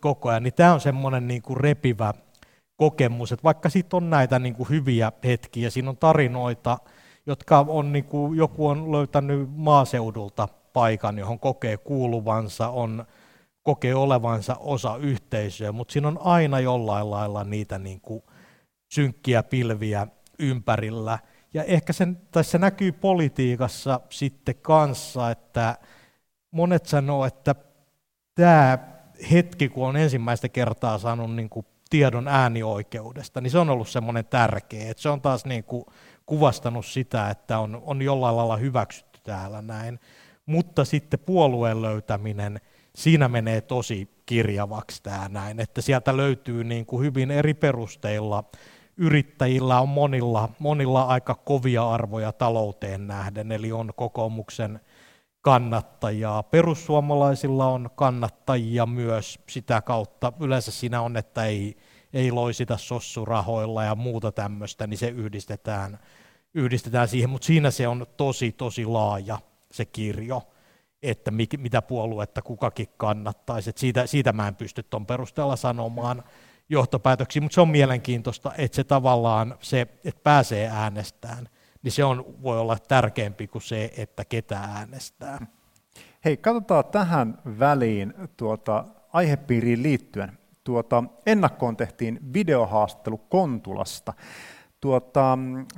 koko ajan. Niin tämä on semmoinen niinku repivä kokemus, että vaikka siitä on näitä niin kuin hyviä hetkiä, siinä on tarinoita, jotka on niin kuin, joku on löytänyt maaseudulta paikan, johon kokee kuuluvansa, kokee olevansa osa yhteisöä, mutta siinä on aina jollain lailla niitä niin kuin synkkiä pilviä ympärillä. Ja ehkä se näkyy politiikassa sitten kanssa, että monet sanoo, että tämä hetki, kun on ensimmäistä kertaa saanut niin kuin tiedon äänioikeudesta, niin se on ollut semmoinen tärkeä, että se on taas niin kuin kuvastanut sitä, että on jollain lailla hyväksytty täällä näin, mutta sitten puolueen löytäminen, siinä menee tosi kirjavaksi tämä näin, että sieltä löytyy niin kuin hyvin eri perusteilla, yrittäjillä on monilla aika kovia arvoja talouteen nähden, eli on kokoomuksen kannattajaa. Perussuomalaisilla on kannattajia myös sitä kautta. Yleensä siinä on, että ei loisita sossurahoilla ja muuta tämmöistä, niin se yhdistetään siihen, mutta siinä se on tosi, tosi laaja se kirjo, että mitä puoluetta kukakin kannattaisi. Siitä mä en pysty tuon perusteella sanomaan johtopäätöksiä, mutta se on mielenkiintoista, että se tavallaan, että pääsee äänestämään, niin se voi olla tärkeämpi kuin se, että ketä äänestää. Hei, katsotaan tähän väliin aihepiiriin liittyen. Ennakkoon tehtiin videohaastattelu Kontulasta.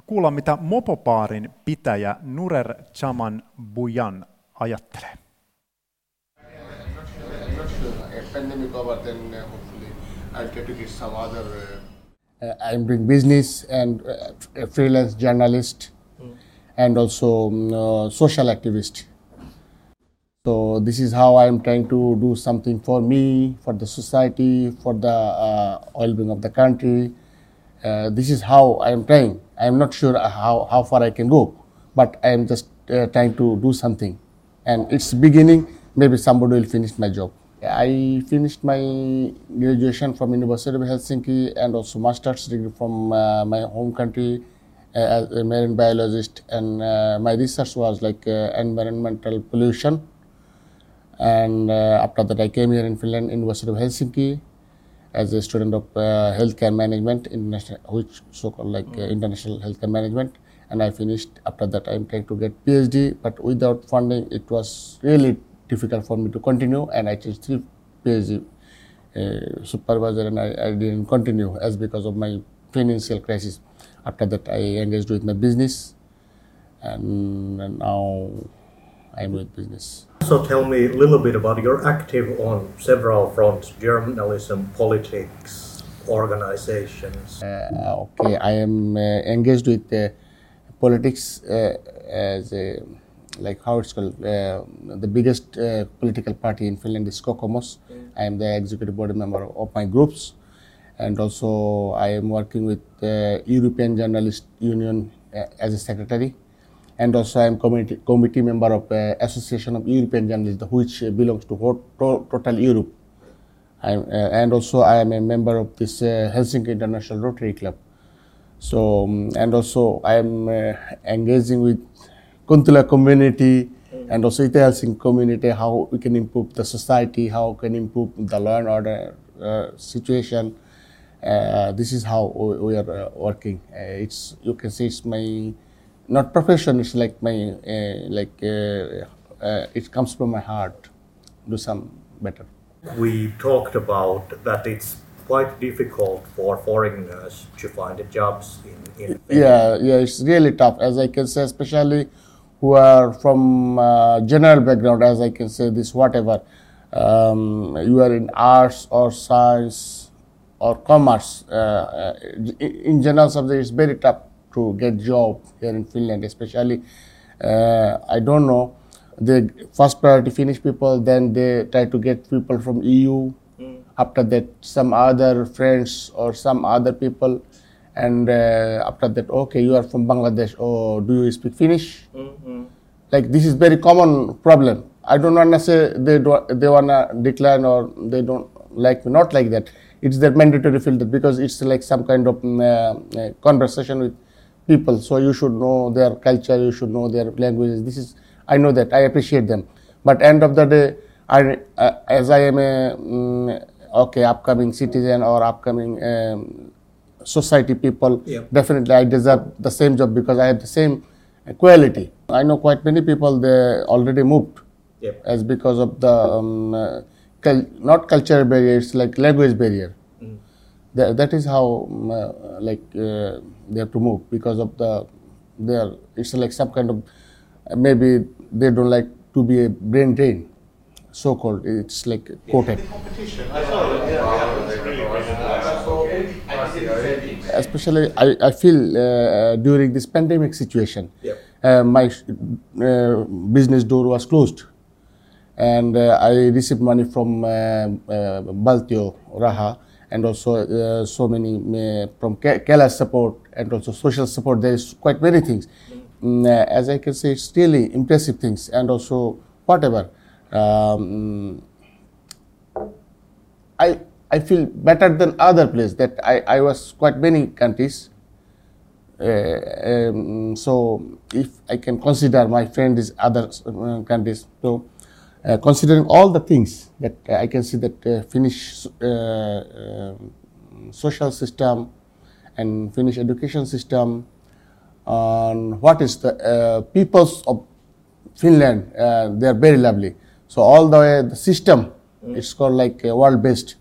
Kuullaan, mitä Mopopaarin pitäjä Nurer Chaman Bhuiyan ajattelee. I'm doing business and a freelance journalist and also social activist. So this is how I am trying to do something for me, for the society, for the well-being of the country. This is how I am trying. I am not sure how far I can go, but I am just trying to do something. And it's beginning, maybe somebody will finish my job. I finished my graduation from University of Helsinki and also master's degree from my home country as a marine biologist, and my research was like environmental pollution, and after that I came here in Finland, University of Helsinki, as a student of healthcare management, international, which so-called like international healthcare management. and I finished. After that, I tried to get PhD, but without funding, it was really difficult for me to continue, and I changed 3 PhD supervisor, and I didn't continue as because of my financial crisis. After that, I engaged with my business, and now I'm with business. So tell me a little bit about, you're active on several fronts, journalism, politics, organizations. Okay, I am engaged with politics as a, like how it's called, the biggest political party in Finland is Kokoomus. I am the executive board member of my groups. And also I am working with European Journalist Union as a secretary. And also I am committee member of Association of European Journalists, which belongs to total Europe. And also I am a member of this Helsinki International Rotary Club. So, and also I am engaging with Kuntula community and also Itä Helsinki community, how we can improve the society, how we can improve the law and order situation. This is how we are working. It's, you can say it's my, not profession, it's like my, it comes from my heart, do some better. We talked about that it's quite difficult for foreigners to find jobs in Finland. Yeah, it's really tough, as I can say, especially who are from general background, as I can say this, whatever. You are in arts or science or commerce, in general subject, it's very tough to get job here in Finland, especially, I don't know, the first priority Finnish people, then they try to get people from EU, after that some other friends or some other people, and after that, okay, you are from Bangladesh, or do you speak Finnish? Mm-hmm. Like, this is very common problem. I don't wanna say they wanna decline or they don't like me, not like that. It's that mandatory filter, because it's like some kind of conversation with people, so you should know their culture, you should know their languages. This is, I know that, I appreciate them, but end of the day, I as I am a upcoming citizen or upcoming society people, yep. Definitely I deserve the same job because I have the same quality. I know quite many people, they already moved, yep. As because of the not cultural barrier, it's like language barrier. That is how they have to move because of their, it's like some kind of, maybe they don't like to be a brain drain, so called, it's like quoted. Especially I feel during this pandemic situation, yep. My business door was closed. And I received money from Baltio Raha, and also so many from Kela support, and also social support. There is quite many things. As I can say, it's really impressive things, and also whatever. I feel better than other place, that I was quite many countries. So if I can consider my friend is other countries, so. Considering all the things that I can see, that Finnish social system and Finnish education system, and what is the peoples of Finland, they are very lovely. So all the way the system, it's called like world based.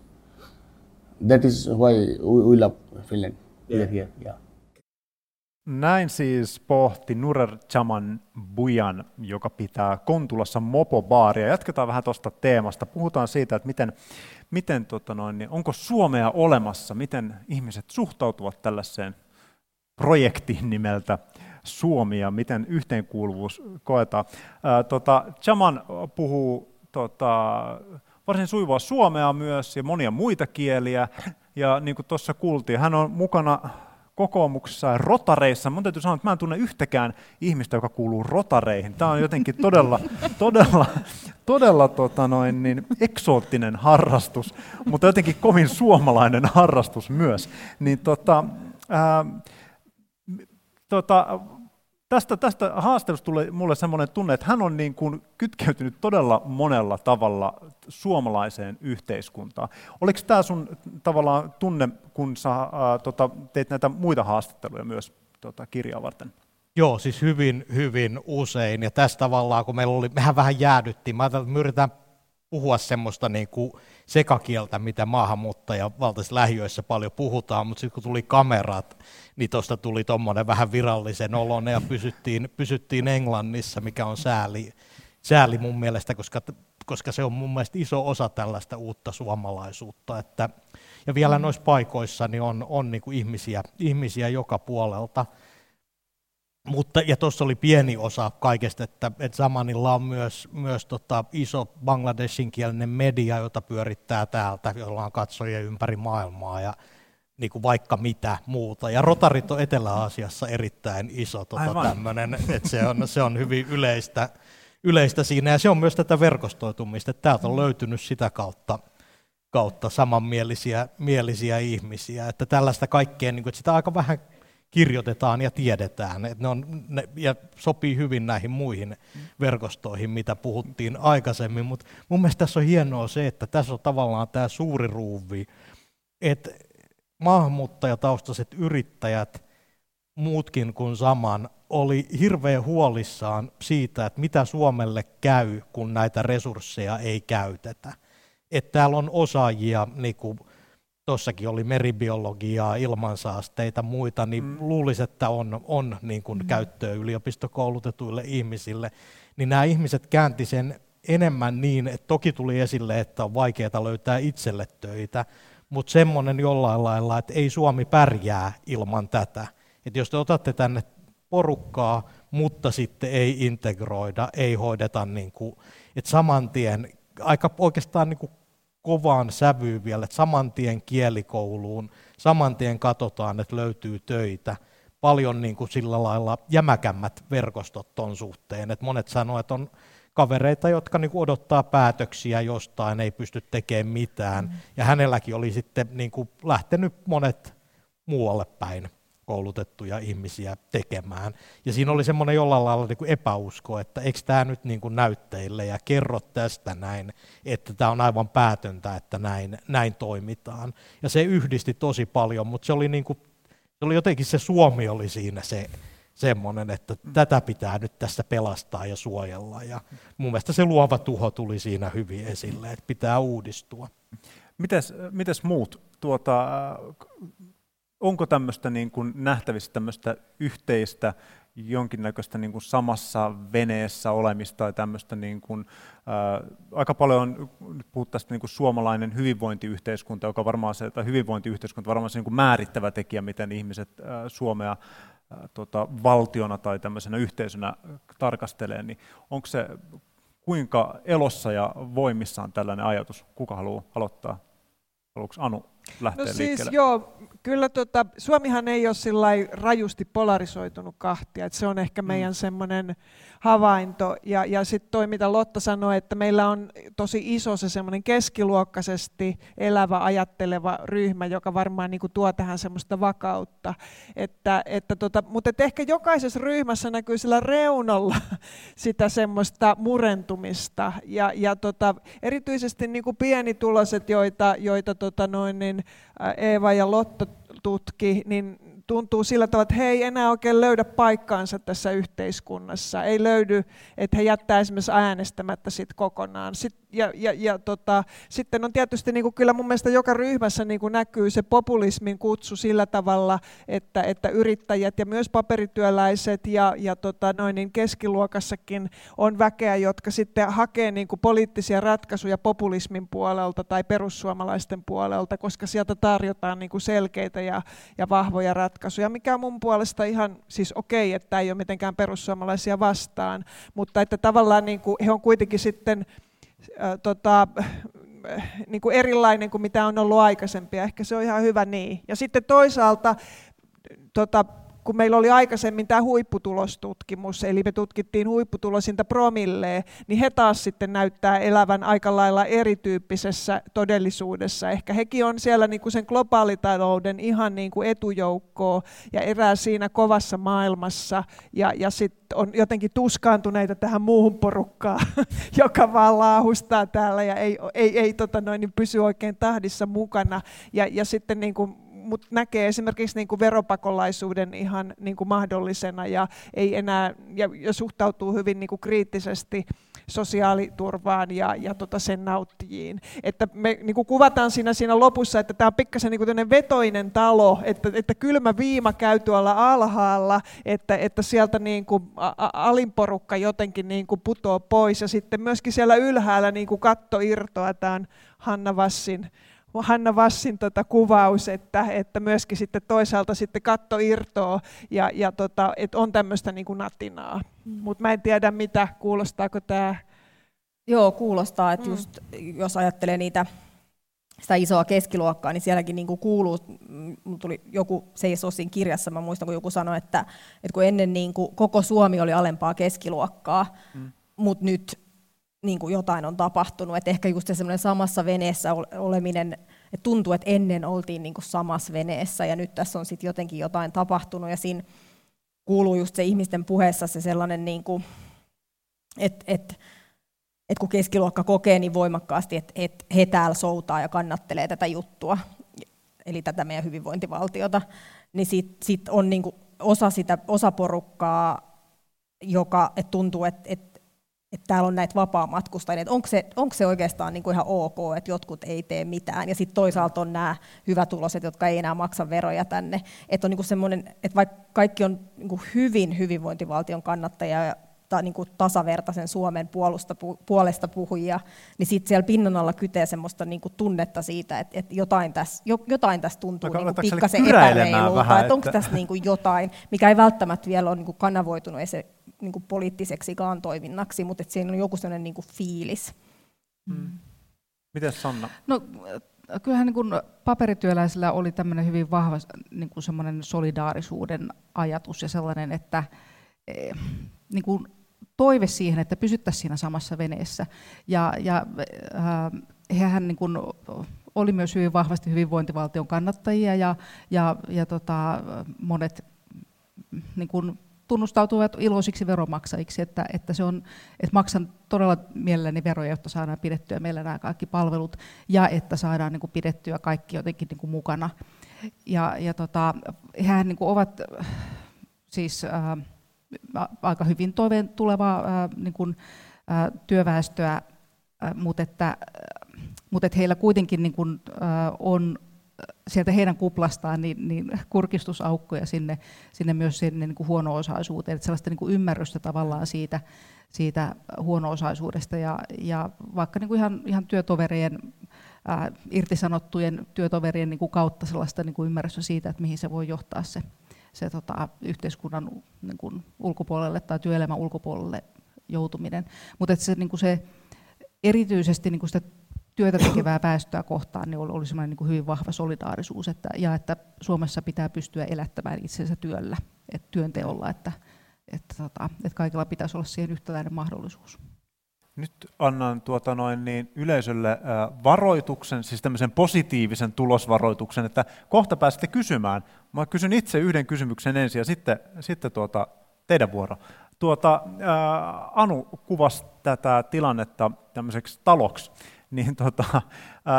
That is why we love Finland. Yeah. Here. Yeah. Näin siis pohti Nurer Chaman Bhuiyan, joka pitää Kontulassa Mopobaaria. Jatketaan vähän tuosta teemasta. Puhutaan siitä, että onko Suomea olemassa, miten ihmiset suhtautuvat tällaiseen projektiin nimeltä Suomi ja miten yhteenkuuluvuus koetaan. Chaman puhuu varsin sujuvaa suomea myös ja monia muita kieliä. Ja niin kuin tuossa kuultiin, hän on mukana kokoomuksessa, rotareissa. Mun täytyy sanoa, että mä en tunne yhtäkään ihmistä, joka kuuluu rotareihin. Tämä on jotenkin todella eksoottinen harrastus, mutta jotenkin kovin suomalainen harrastus myös. Niin tästä haastelusta tulee mulle semmoinen tunne, että hän on niin kuin kytkeytynyt todella monella tavalla suomalaiseen yhteiskuntaan. Oliko tämä sun tavallaan tunne, kun sä teit näitä muita haastatteluja myös kirjaa varten? Joo, siis hyvin usein. Ja tässä tavallaan, kun meillä oli, mehän vähän jäädyttiin. Mä ajattelin, että me yritetään puhua semmoista niin kuin sekakieltä, mitä maahanmuuttajavaltaisissa lähiöissä paljon puhutaan, mutta sitten kun tuli kamerat, niin tuosta tuli tuommoinen vähän virallisen oloinen ja pysyttiin Englannissa, mikä on sääli mun mielestä, koska se on mun mielestä iso osa tällaista uutta suomalaisuutta. Että, ja vielä noissa paikoissa niin on niin kuin ihmisiä joka puolelta. Mutta, ja tuossa oli pieni osa kaikesta, että Samanilla on myös iso bangladeshinkielinen media, jota pyörittää täältä, jolla on katsojia ympäri maailmaa ja niin kuin vaikka mitä muuta. Ja rotarit on Etelä-Aasiassa erittäin iso tämmöinen, että se on hyvin yleistä siinä. Ja se on myös tätä verkostoitumista, että täältä on löytynyt sitä kautta samanmielisiä ihmisiä. Että tällaista kaikkea, niin kuin, että sitä aika vähän kirjoitetaan ja tiedetään, että ne ja sopii hyvin näihin muihin verkostoihin, mitä puhuttiin aikaisemmin, mutta mun mielestä tässä on hienoa se, että tässä on tavallaan tämä suuri ruuvi, että maahanmuuttajataustaiset yrittäjät, muutkin kuin Saman, oli hirveän huolissaan siitä, että mitä Suomelle käy, kun näitä resursseja ei käytetä. Että täällä on osaajia, niin kuin tuossakin oli meribiologiaa, ilmansaasteita, muita, niin luulisi, että on niin kuin käyttöä yliopistokoulutetuille ihmisille. Niin nämä ihmiset käänti sen enemmän niin, että toki tuli esille, että on vaikeaa löytää itselle töitä, mutta semmoinen jollain lailla, että ei Suomi pärjää ilman tätä. Että jos te otatte tänne porukkaa, mutta sitten ei integroida, ei hoideta niin kuin, että saman tien aika oikeastaan niin kuin kovaan sävyyn vielä, että saman tien kielikouluun, saman tien katsotaan, että löytyy töitä. Paljon niin kuin sillä lailla jämäkämmät verkostot ton suhteen. Et monet sanoo, että on kavereita, jotka niin kuin odottaa päätöksiä jostain, ei pysty tekemään mitään. Ja hänelläkin oli sitten niin kuin lähtenyt monet muualle päin koulutettuja ihmisiä tekemään. Ja siinä oli semmoinen jollain lailla niin kuin epäusko, että eikö tämä nyt niin kuin näytteille ja kerro tästä näin, että tämä on aivan päätöntä, että näin toimitaan. Ja se yhdisti tosi paljon, mutta se oli, niin kuin, se oli jotenkin se Suomi oli siinä se semmoinen, että tätä pitää nyt tässä pelastaa ja suojella. Ja mun mielestä se luova tuho tuli siinä hyvin esille, että pitää uudistua. Mites muut? Onko tämmöistä niin kuin nähtävissä tämmöistä yhteistä, jonkinnäköistä niin kuin samassa veneessä olemista tai tämmöistä, niin kuin, aika paljon puhutaan tästä niin kuin suomalainen hyvinvointiyhteiskunta, joka varmaan se, tai hyvinvointiyhteiskunta varmaan se niin kuin määrittävä tekijä, miten ihmiset Suomea valtiona tai tämmöisenä yhteisönä tarkastelee, niin onko se kuinka elossa ja voimissaan tällainen ajatus? Kuka haluaa aloittaa? Haluatko Anu lähteä liikkeelle? Siis, joo, kyllä Suomihan ei ole sillai rajusti polarisoitunut kahtia, että se on ehkä meidän semmoinen havainto. Ja sitten toi, mitä Lotta sanoi, että meillä on tosi iso se semmoinen keskiluokkaisesti elävä, ajatteleva ryhmä, joka varmaan niinku tuo tähän semmoista vakautta. Mutta ehkä jokaisessa ryhmässä näkyy sillä reunalla sitä semmoista murentumista. Ja erityisesti niinku pienituloiset, joita Eeva ja Lotta tutki, niin tuntuu sillä tavalla, että he ei enää oikein löydä paikkaansa tässä yhteiskunnassa. Ei löydy, että he jättää esimerkiksi äänestämättä sit kokonaan. Sitten on tietysti niin kuin kyllä mun mielestä joka ryhmässä niin kuin näkyy se populismin kutsu sillä tavalla, että yrittäjät ja myös paperityöläiset ja keskiluokassakin on väkeä, jotka sitten hakee niin kuin poliittisia ratkaisuja populismin puolelta tai perussuomalaisten puolelta, koska sieltä tarjotaan niin kuin selkeitä ja vahvoja ratkaisuja, mikä on mun puolesta ihan siis okei, että ei ole mitenkään perussuomalaisia vastaan, mutta että tavallaan niin kuin he on kuitenkin sitten niin kuin erilainen kuin mitä on ollut aikaisempia. Ehkä se on ihan hyvä niin. Ja sitten toisaalta, kun meillä oli aikaisemmin tämä huipputulostutkimus, eli me tutkittiin huipputulosinta promilleen, niin he taas sitten näyttää elävän aika lailla erityyppisessä todellisuudessa. Ehkä hekin on siellä niin kuin sen globaalitalouden ihan niin kuin etujoukkoa ja erää siinä kovassa maailmassa ja sitten on jotenkin tuskaantuneita tähän muuhun porukkaan, joka vaan laahustaa täällä ja ei pysy oikein tahdissa mukana ja sitten niin kuin mutta näkee esimerkiksi niin kuin veropakolaisuuden ihan niin kuin mahdollisena ja ei enää ja suhtautuu hyvin niin kuin kriittisesti sosiaaliturvaan ja sen nauttijiin. Että me niin kuin kuvataan siinä lopussa, että tämä on pikkasen niin kuin tämmöinen vetoinen talo, että kylmä viima käy tuolla alhaalla, että sieltä niin kuin alin porukka jotenkin niin kuin putoo pois ja sitten myöskin siellä ylhäällä niin kuin katto irtoaa. Tämä on Hanna Vassin kuvaus, että myöskin sitten toisaalta sitten katto irtoaa ja että on tämmöistä niin kuin natinaa. Mutta mä en tiedä mitä, kuulostaako tämä? Joo, kuulostaa, että just jos ajattelee sitä isoa keskiluokkaa, niin sielläkin niin kuin kuuluu, tuli joku Seisosin kirjassa, mä muistan kun joku sanoi, että kun ennen niin kuin koko Suomi oli alempaa keskiluokkaa, mutta nyt niin kuin jotain on tapahtunut, että ehkä just semmoinen samassa veneessä oleminen, että tuntuu, että ennen oltiin niin kuin samassa veneessä ja nyt tässä on sitten jotenkin jotain tapahtunut ja siinä kuuluu just se ihmisten puheessa se sellainen, niin kuin, että kun keskiluokka kokee niin voimakkaasti, että he täällä soutaa ja kannattelee tätä juttua, eli tätä meidän hyvinvointivaltiota, niin sit on niin kuin osa porukkaa, joka et tuntuu, että täällä on näitä vapaamatkustajia, että onko se oikeastaan niin kuin ihan ok, että jotkut ei tee mitään, ja sitten toisaalta on nämä hyvätuloiset, jotka ei enää maksa veroja tänne, että on niin kuin semmoinen, että vaikka kaikki on niin kuin hyvin hyvinvointivaltion kannattajia ja niin kuin tasavertaisen Suomen puolesta puhujia, niin sitten siellä pinnan alla kytee semmoista niin kuin tunnetta siitä, että jotain tässä tuntuu niin pikkasen epäreilulta, että onko tässä niin kuin jotain, mikä ei välttämättä vielä ole niin kuin kanavoitunut niin kuin poliittiseksikaan toiminnaksi, mutta että siinä on joku sellainen niin kuin fiilis. Miten Sanna? No, kyllähän niin kuin paperityöläisillä oli tämmöinen hyvin vahva niin kuin semmoinen solidaarisuuden ajatus ja sellainen, että niin kuin toive siihen, että pysyttäisiin siinä samassa veneessä. Ja hehän niin kuin oli myös hyvin vahvasti hyvinvointivaltion kannattajia ja monet niin kuin tunnustautuvat iloisiksi veromaksajiksi, että se on, että maksan todella mielelläni veroja, jotta saadaan pidettyä meillä nämä kaikki palvelut ja että saadaan niin kuin pidettyä kaikki jotenkin niin kuin mukana. Ja hehän niin kuin ovat siis aika hyvin toiveen tulevaa niin kuin, työväestöä, mutta heillä kuitenkin niin kuin, on sieltä heidän kuplastaan niin kurkistusaukkoja sinne myös sinne niin kuin huono-osaisuuteen, että sellaista niin kuin ymmärrystä tavallaan siitä huono-osaisuudesta ja vaikka niin kuin ihan työtoverien irtisanottujen työtoverien niin kuin kautta sellaista niin kuin ymmärrystä siitä, että mihin se voi johtaa se yhteiskunnan niin kuin ulkopuolelle tai työelämän ulkopuolelle joutuminen, mutta että se niin kuin se erityisesti niin kuin sitä työtä tekevää väestöä kohtaan niin oli semmoinen niin kuin hyvin vahva solidaarisuus, että Suomessa pitää pystyä elättämään itsensä työllä, että työnteolla, että kaikilla pitäisi olla siihen yhtäläinen mahdollisuus. Nyt annan yleisölle varoituksen, siis tämmöisen positiivisen tulosvaroituksen, että kohta pääsette kysymään. Mä kysyn itse yhden kysymyksen ensin ja sitten teidän vuoro. Anu kuvasi tätä tilannetta tämmöiseksi taloksi. Niin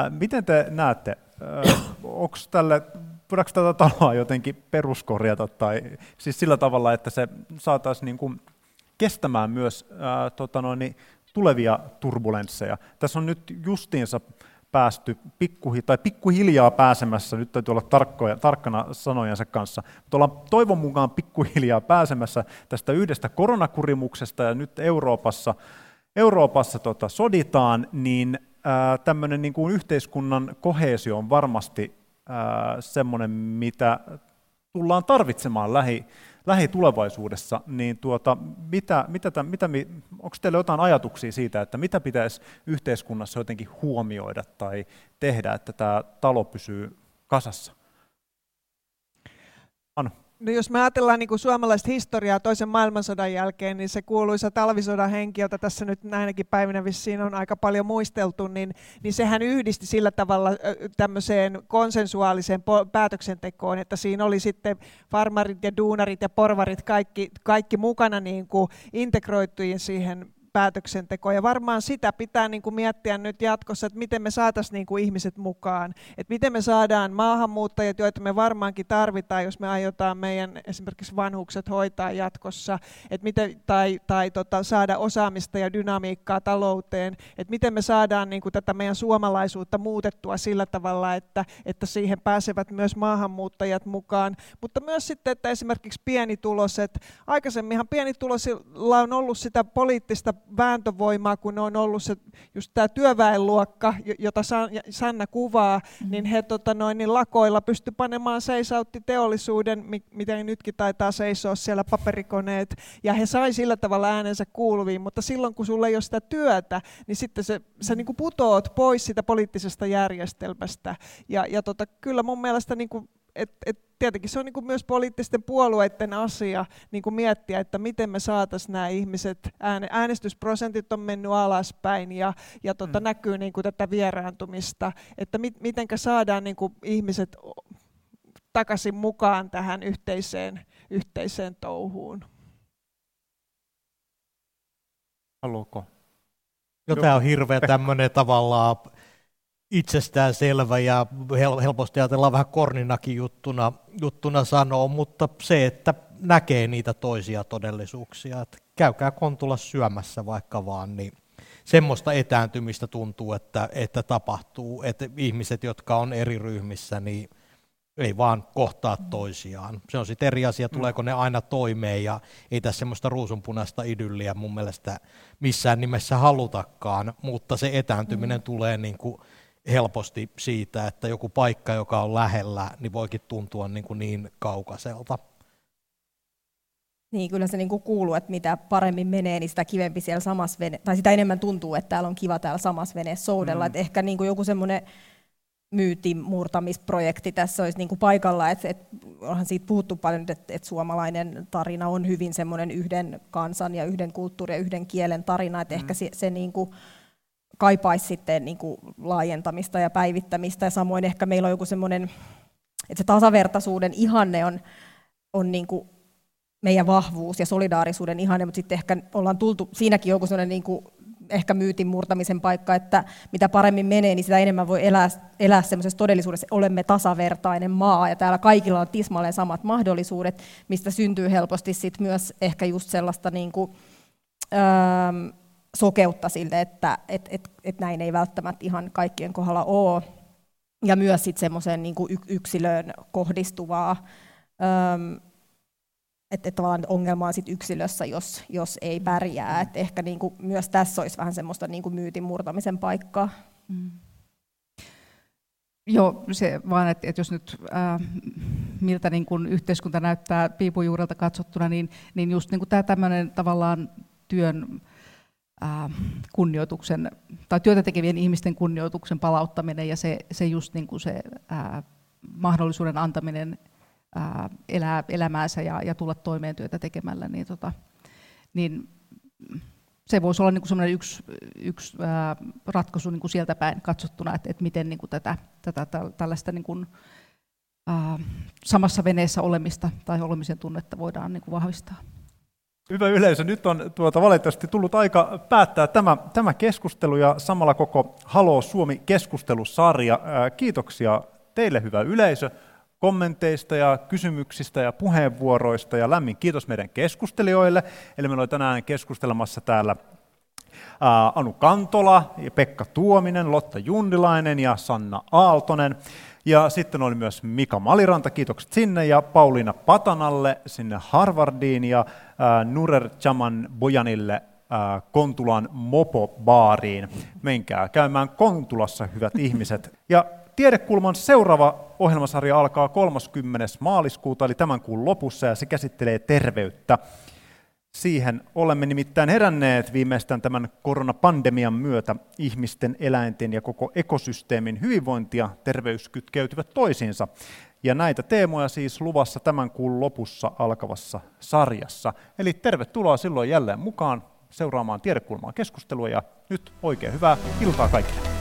miten te näette, voidaanko tätä taloa jotenkin peruskorjata, tai siis sillä tavalla, että se saataisiin niin kuin kestämään myös tulevia turbulensseja? Tässä on nyt justiinsa päästy pikkuhiljaa pääsemässä, nyt täytyy olla tarkkana sanojensa kanssa, mutta ollaan toivon mukaan pikkuhiljaa pääsemässä tästä yhdestä koronakurimuksesta, ja nyt Euroopassa soditaan, niin tämmöinen niin kuin yhteiskunnan koheesio on varmasti semmoinen, mitä tullaan tarvitsemaan lähitulevaisuudessa, niin onko teillä jotain ajatuksia siitä, että mitä pitäisi yhteiskunnassa jotenkin huomioida tai tehdä, että tämä talo pysyy kasassa? Anu. No jos me ajatellaan niin kuin suomalaista historiaa toisen maailmansodan jälkeen, niin se kuuluisa talvisodan henki, jota tässä nyt näinäkin päivinä vissiin on aika paljon muisteltu, niin sehän yhdisti sillä tavalla tämmöiseen konsensuaaliseen päätöksentekoon, että siinä oli sitten farmarit ja duunarit ja porvarit kaikki mukana niin kuin integroituin siihen päätöksentekoon. Ja varmaan sitä pitää niin kuin miettiä nyt jatkossa, että miten me saataisiin niin kuin ihmiset mukaan. Että miten me saadaan maahanmuuttajat, joita me varmaankin tarvitaan, jos me aiotaan meidän esimerkiksi vanhukset hoitaa jatkossa, että miten, tai saada osaamista ja dynamiikkaa talouteen, että miten me saadaan niin kuin tätä meidän suomalaisuutta muutettua sillä tavalla, että siihen pääsevät myös maahanmuuttajat mukaan. Mutta myös sitten, että esimerkiksi pienituloiset, aikaisemminhan pienituloisilla on ollut sitä poliittista vääntövoimaa, kun on ollut se, just tämä työväenluokka, jota Sanna kuvaa, niin he niin lakoilla pysty panemaan seisautti teollisuuden, miten nytkin taitaa seisoa siellä paperikoneet, ja he sai sillä tavalla äänensä kuuluviin, mutta silloin kun sulla ei ole sitä työtä, niin sitten sä niin kuin putoot pois sitä poliittisesta järjestelmästä. Ja kyllä mun mielestä niin kuin, tietenkin se on niin kuin myös poliittisten puolueiden asia niin kuin miettiä, että miten me saataisiin nämä ihmiset, äänestysprosentit on mennyt alaspäin ja näkyy niin kuin tätä vieraantumista, että mitenkä saadaan niin kuin ihmiset takaisin mukaan tähän yhteiseen touhuun. Haluatko? Tämä on hirveä tämmöinen tavallaan itsestään selvä ja helposti ajatellaan vähän korninakin juttuna sanoa, mutta se, että näkee niitä toisia todellisuuksia, että käykää Kontulla syömässä vaikka vaan, niin semmoista etääntymistä tuntuu, että tapahtuu, että ihmiset, jotka on eri ryhmissä, niin ei vaan kohtaa toisiaan. Se on sitten eri asia, tuleeko ne aina toimeen, ja ei tässä semmoista ruusunpunaista idylliä mun mielestä missään nimessä halutakaan, mutta se etääntyminen tulee niin kuin helposti siitä, että joku paikka, joka on lähellä, niin voikin tuntua niin kaukaiselta. Niin, kyllä se niin kuin kuuluu, että mitä paremmin menee, niin sitä kivempi siellä samassa veneessä, tai sitä enemmän tuntuu, että täällä on kiva täällä samassa veneessä soudella. Että ehkä niin kuin joku semmoinen myytin murtamisprojekti tässä olisi niin kuin paikalla, että onhan siitä puhuttu paljon, että suomalainen tarina on hyvin semmoinen yhden kansan ja yhden kulttuurin ja yhden kielen tarina, että ehkä se niin kuin kaipaisi sitten niin kuin laajentamista ja päivittämistä, ja samoin ehkä meillä on joku semmoinen, että se tasavertaisuuden ihanne on niin kuin meidän vahvuus ja solidaarisuuden ihanne, mutta sitten ehkä ollaan tultu siinäkin joku semmoinen niin kuin ehkä myytin murtamisen paikka, että mitä paremmin menee, niin sitä enemmän voi elää semmoisessa todellisuudessa, olemme tasavertainen maa ja täällä kaikilla on tismalleen samat mahdollisuudet, mistä syntyy helposti sit myös ehkä just sellaista niin kuin, sokeutta sille, että et näin ei välttämättä ihan kaikkien kohdalla ole. Ja myös sitten semmoiseen niin kuin yksilöön kohdistuvaa, että tavallaan ongelma on sitten yksilössä, jos ei pärjää. Et ehkä niin kuin myös tässä olisi vähän semmoista niin kuin myytin murtamisen paikkaa. Joo, se vaan, että jos nyt miltä niin kuin yhteiskunta näyttää piipujuurelta katsottuna, niin just niin kuin tämä tämmöinen tavallaan työn kunnioituksen tai työtä tekevien ihmisten kunnioituksen palauttaminen ja se just niin kuin se mahdollisuuden antaminen elää elämäänsä ja tulla toimeen työtä tekemällä, niin niin se voisi olla niin kuin semmoinen yksi ratkaisu niin kuin sieltä päin katsottuna, että miten niin kuin tällaista niin kuin samassa veneessä olemista tai olemisen tunnetta voidaan niin kuin vahvistaa. Hyvä yleisö, nyt on valitettavasti tullut aika päättää tämä keskustelu ja samalla koko Halo Suomi-keskustelusarja. Kiitoksia teille, hyvä yleisö, kommenteista ja kysymyksistä ja puheenvuoroista, ja lämmin kiitos meidän keskustelijoille. Eli meillä on tänään keskustelemassa täällä Anu Kantola, Pekka Tuominen, Lotta Junnilainen ja Sanna Aaltonen. Ja sitten oli myös Mika Maliranta, kiitokset sinne, ja Pauliina Patanalle sinne Harvardiin, ja Nurer Chaman Bhuiyanille Kontulan Mopobaariin. Menkää käymään Kontulassa, hyvät ihmiset. Ja Tiedekulman seuraava ohjelmasarja alkaa 30. maaliskuuta, eli tämän kuun lopussa, ja se käsittelee terveyttä. Siihen olemme nimittäin heränneet viimeistään tämän koronapandemian myötä. Ihmisten, eläinten ja koko ekosysteemin hyvinvointi ja terveys kytkeytyvät toisiinsa. Ja näitä teemoja siis luvassa tämän kuun lopussa alkavassa sarjassa. Eli tervetuloa silloin jälleen mukaan seuraamaan Tiedekulmaa keskustelua, ja nyt oikein hyvää iltaa kaikille.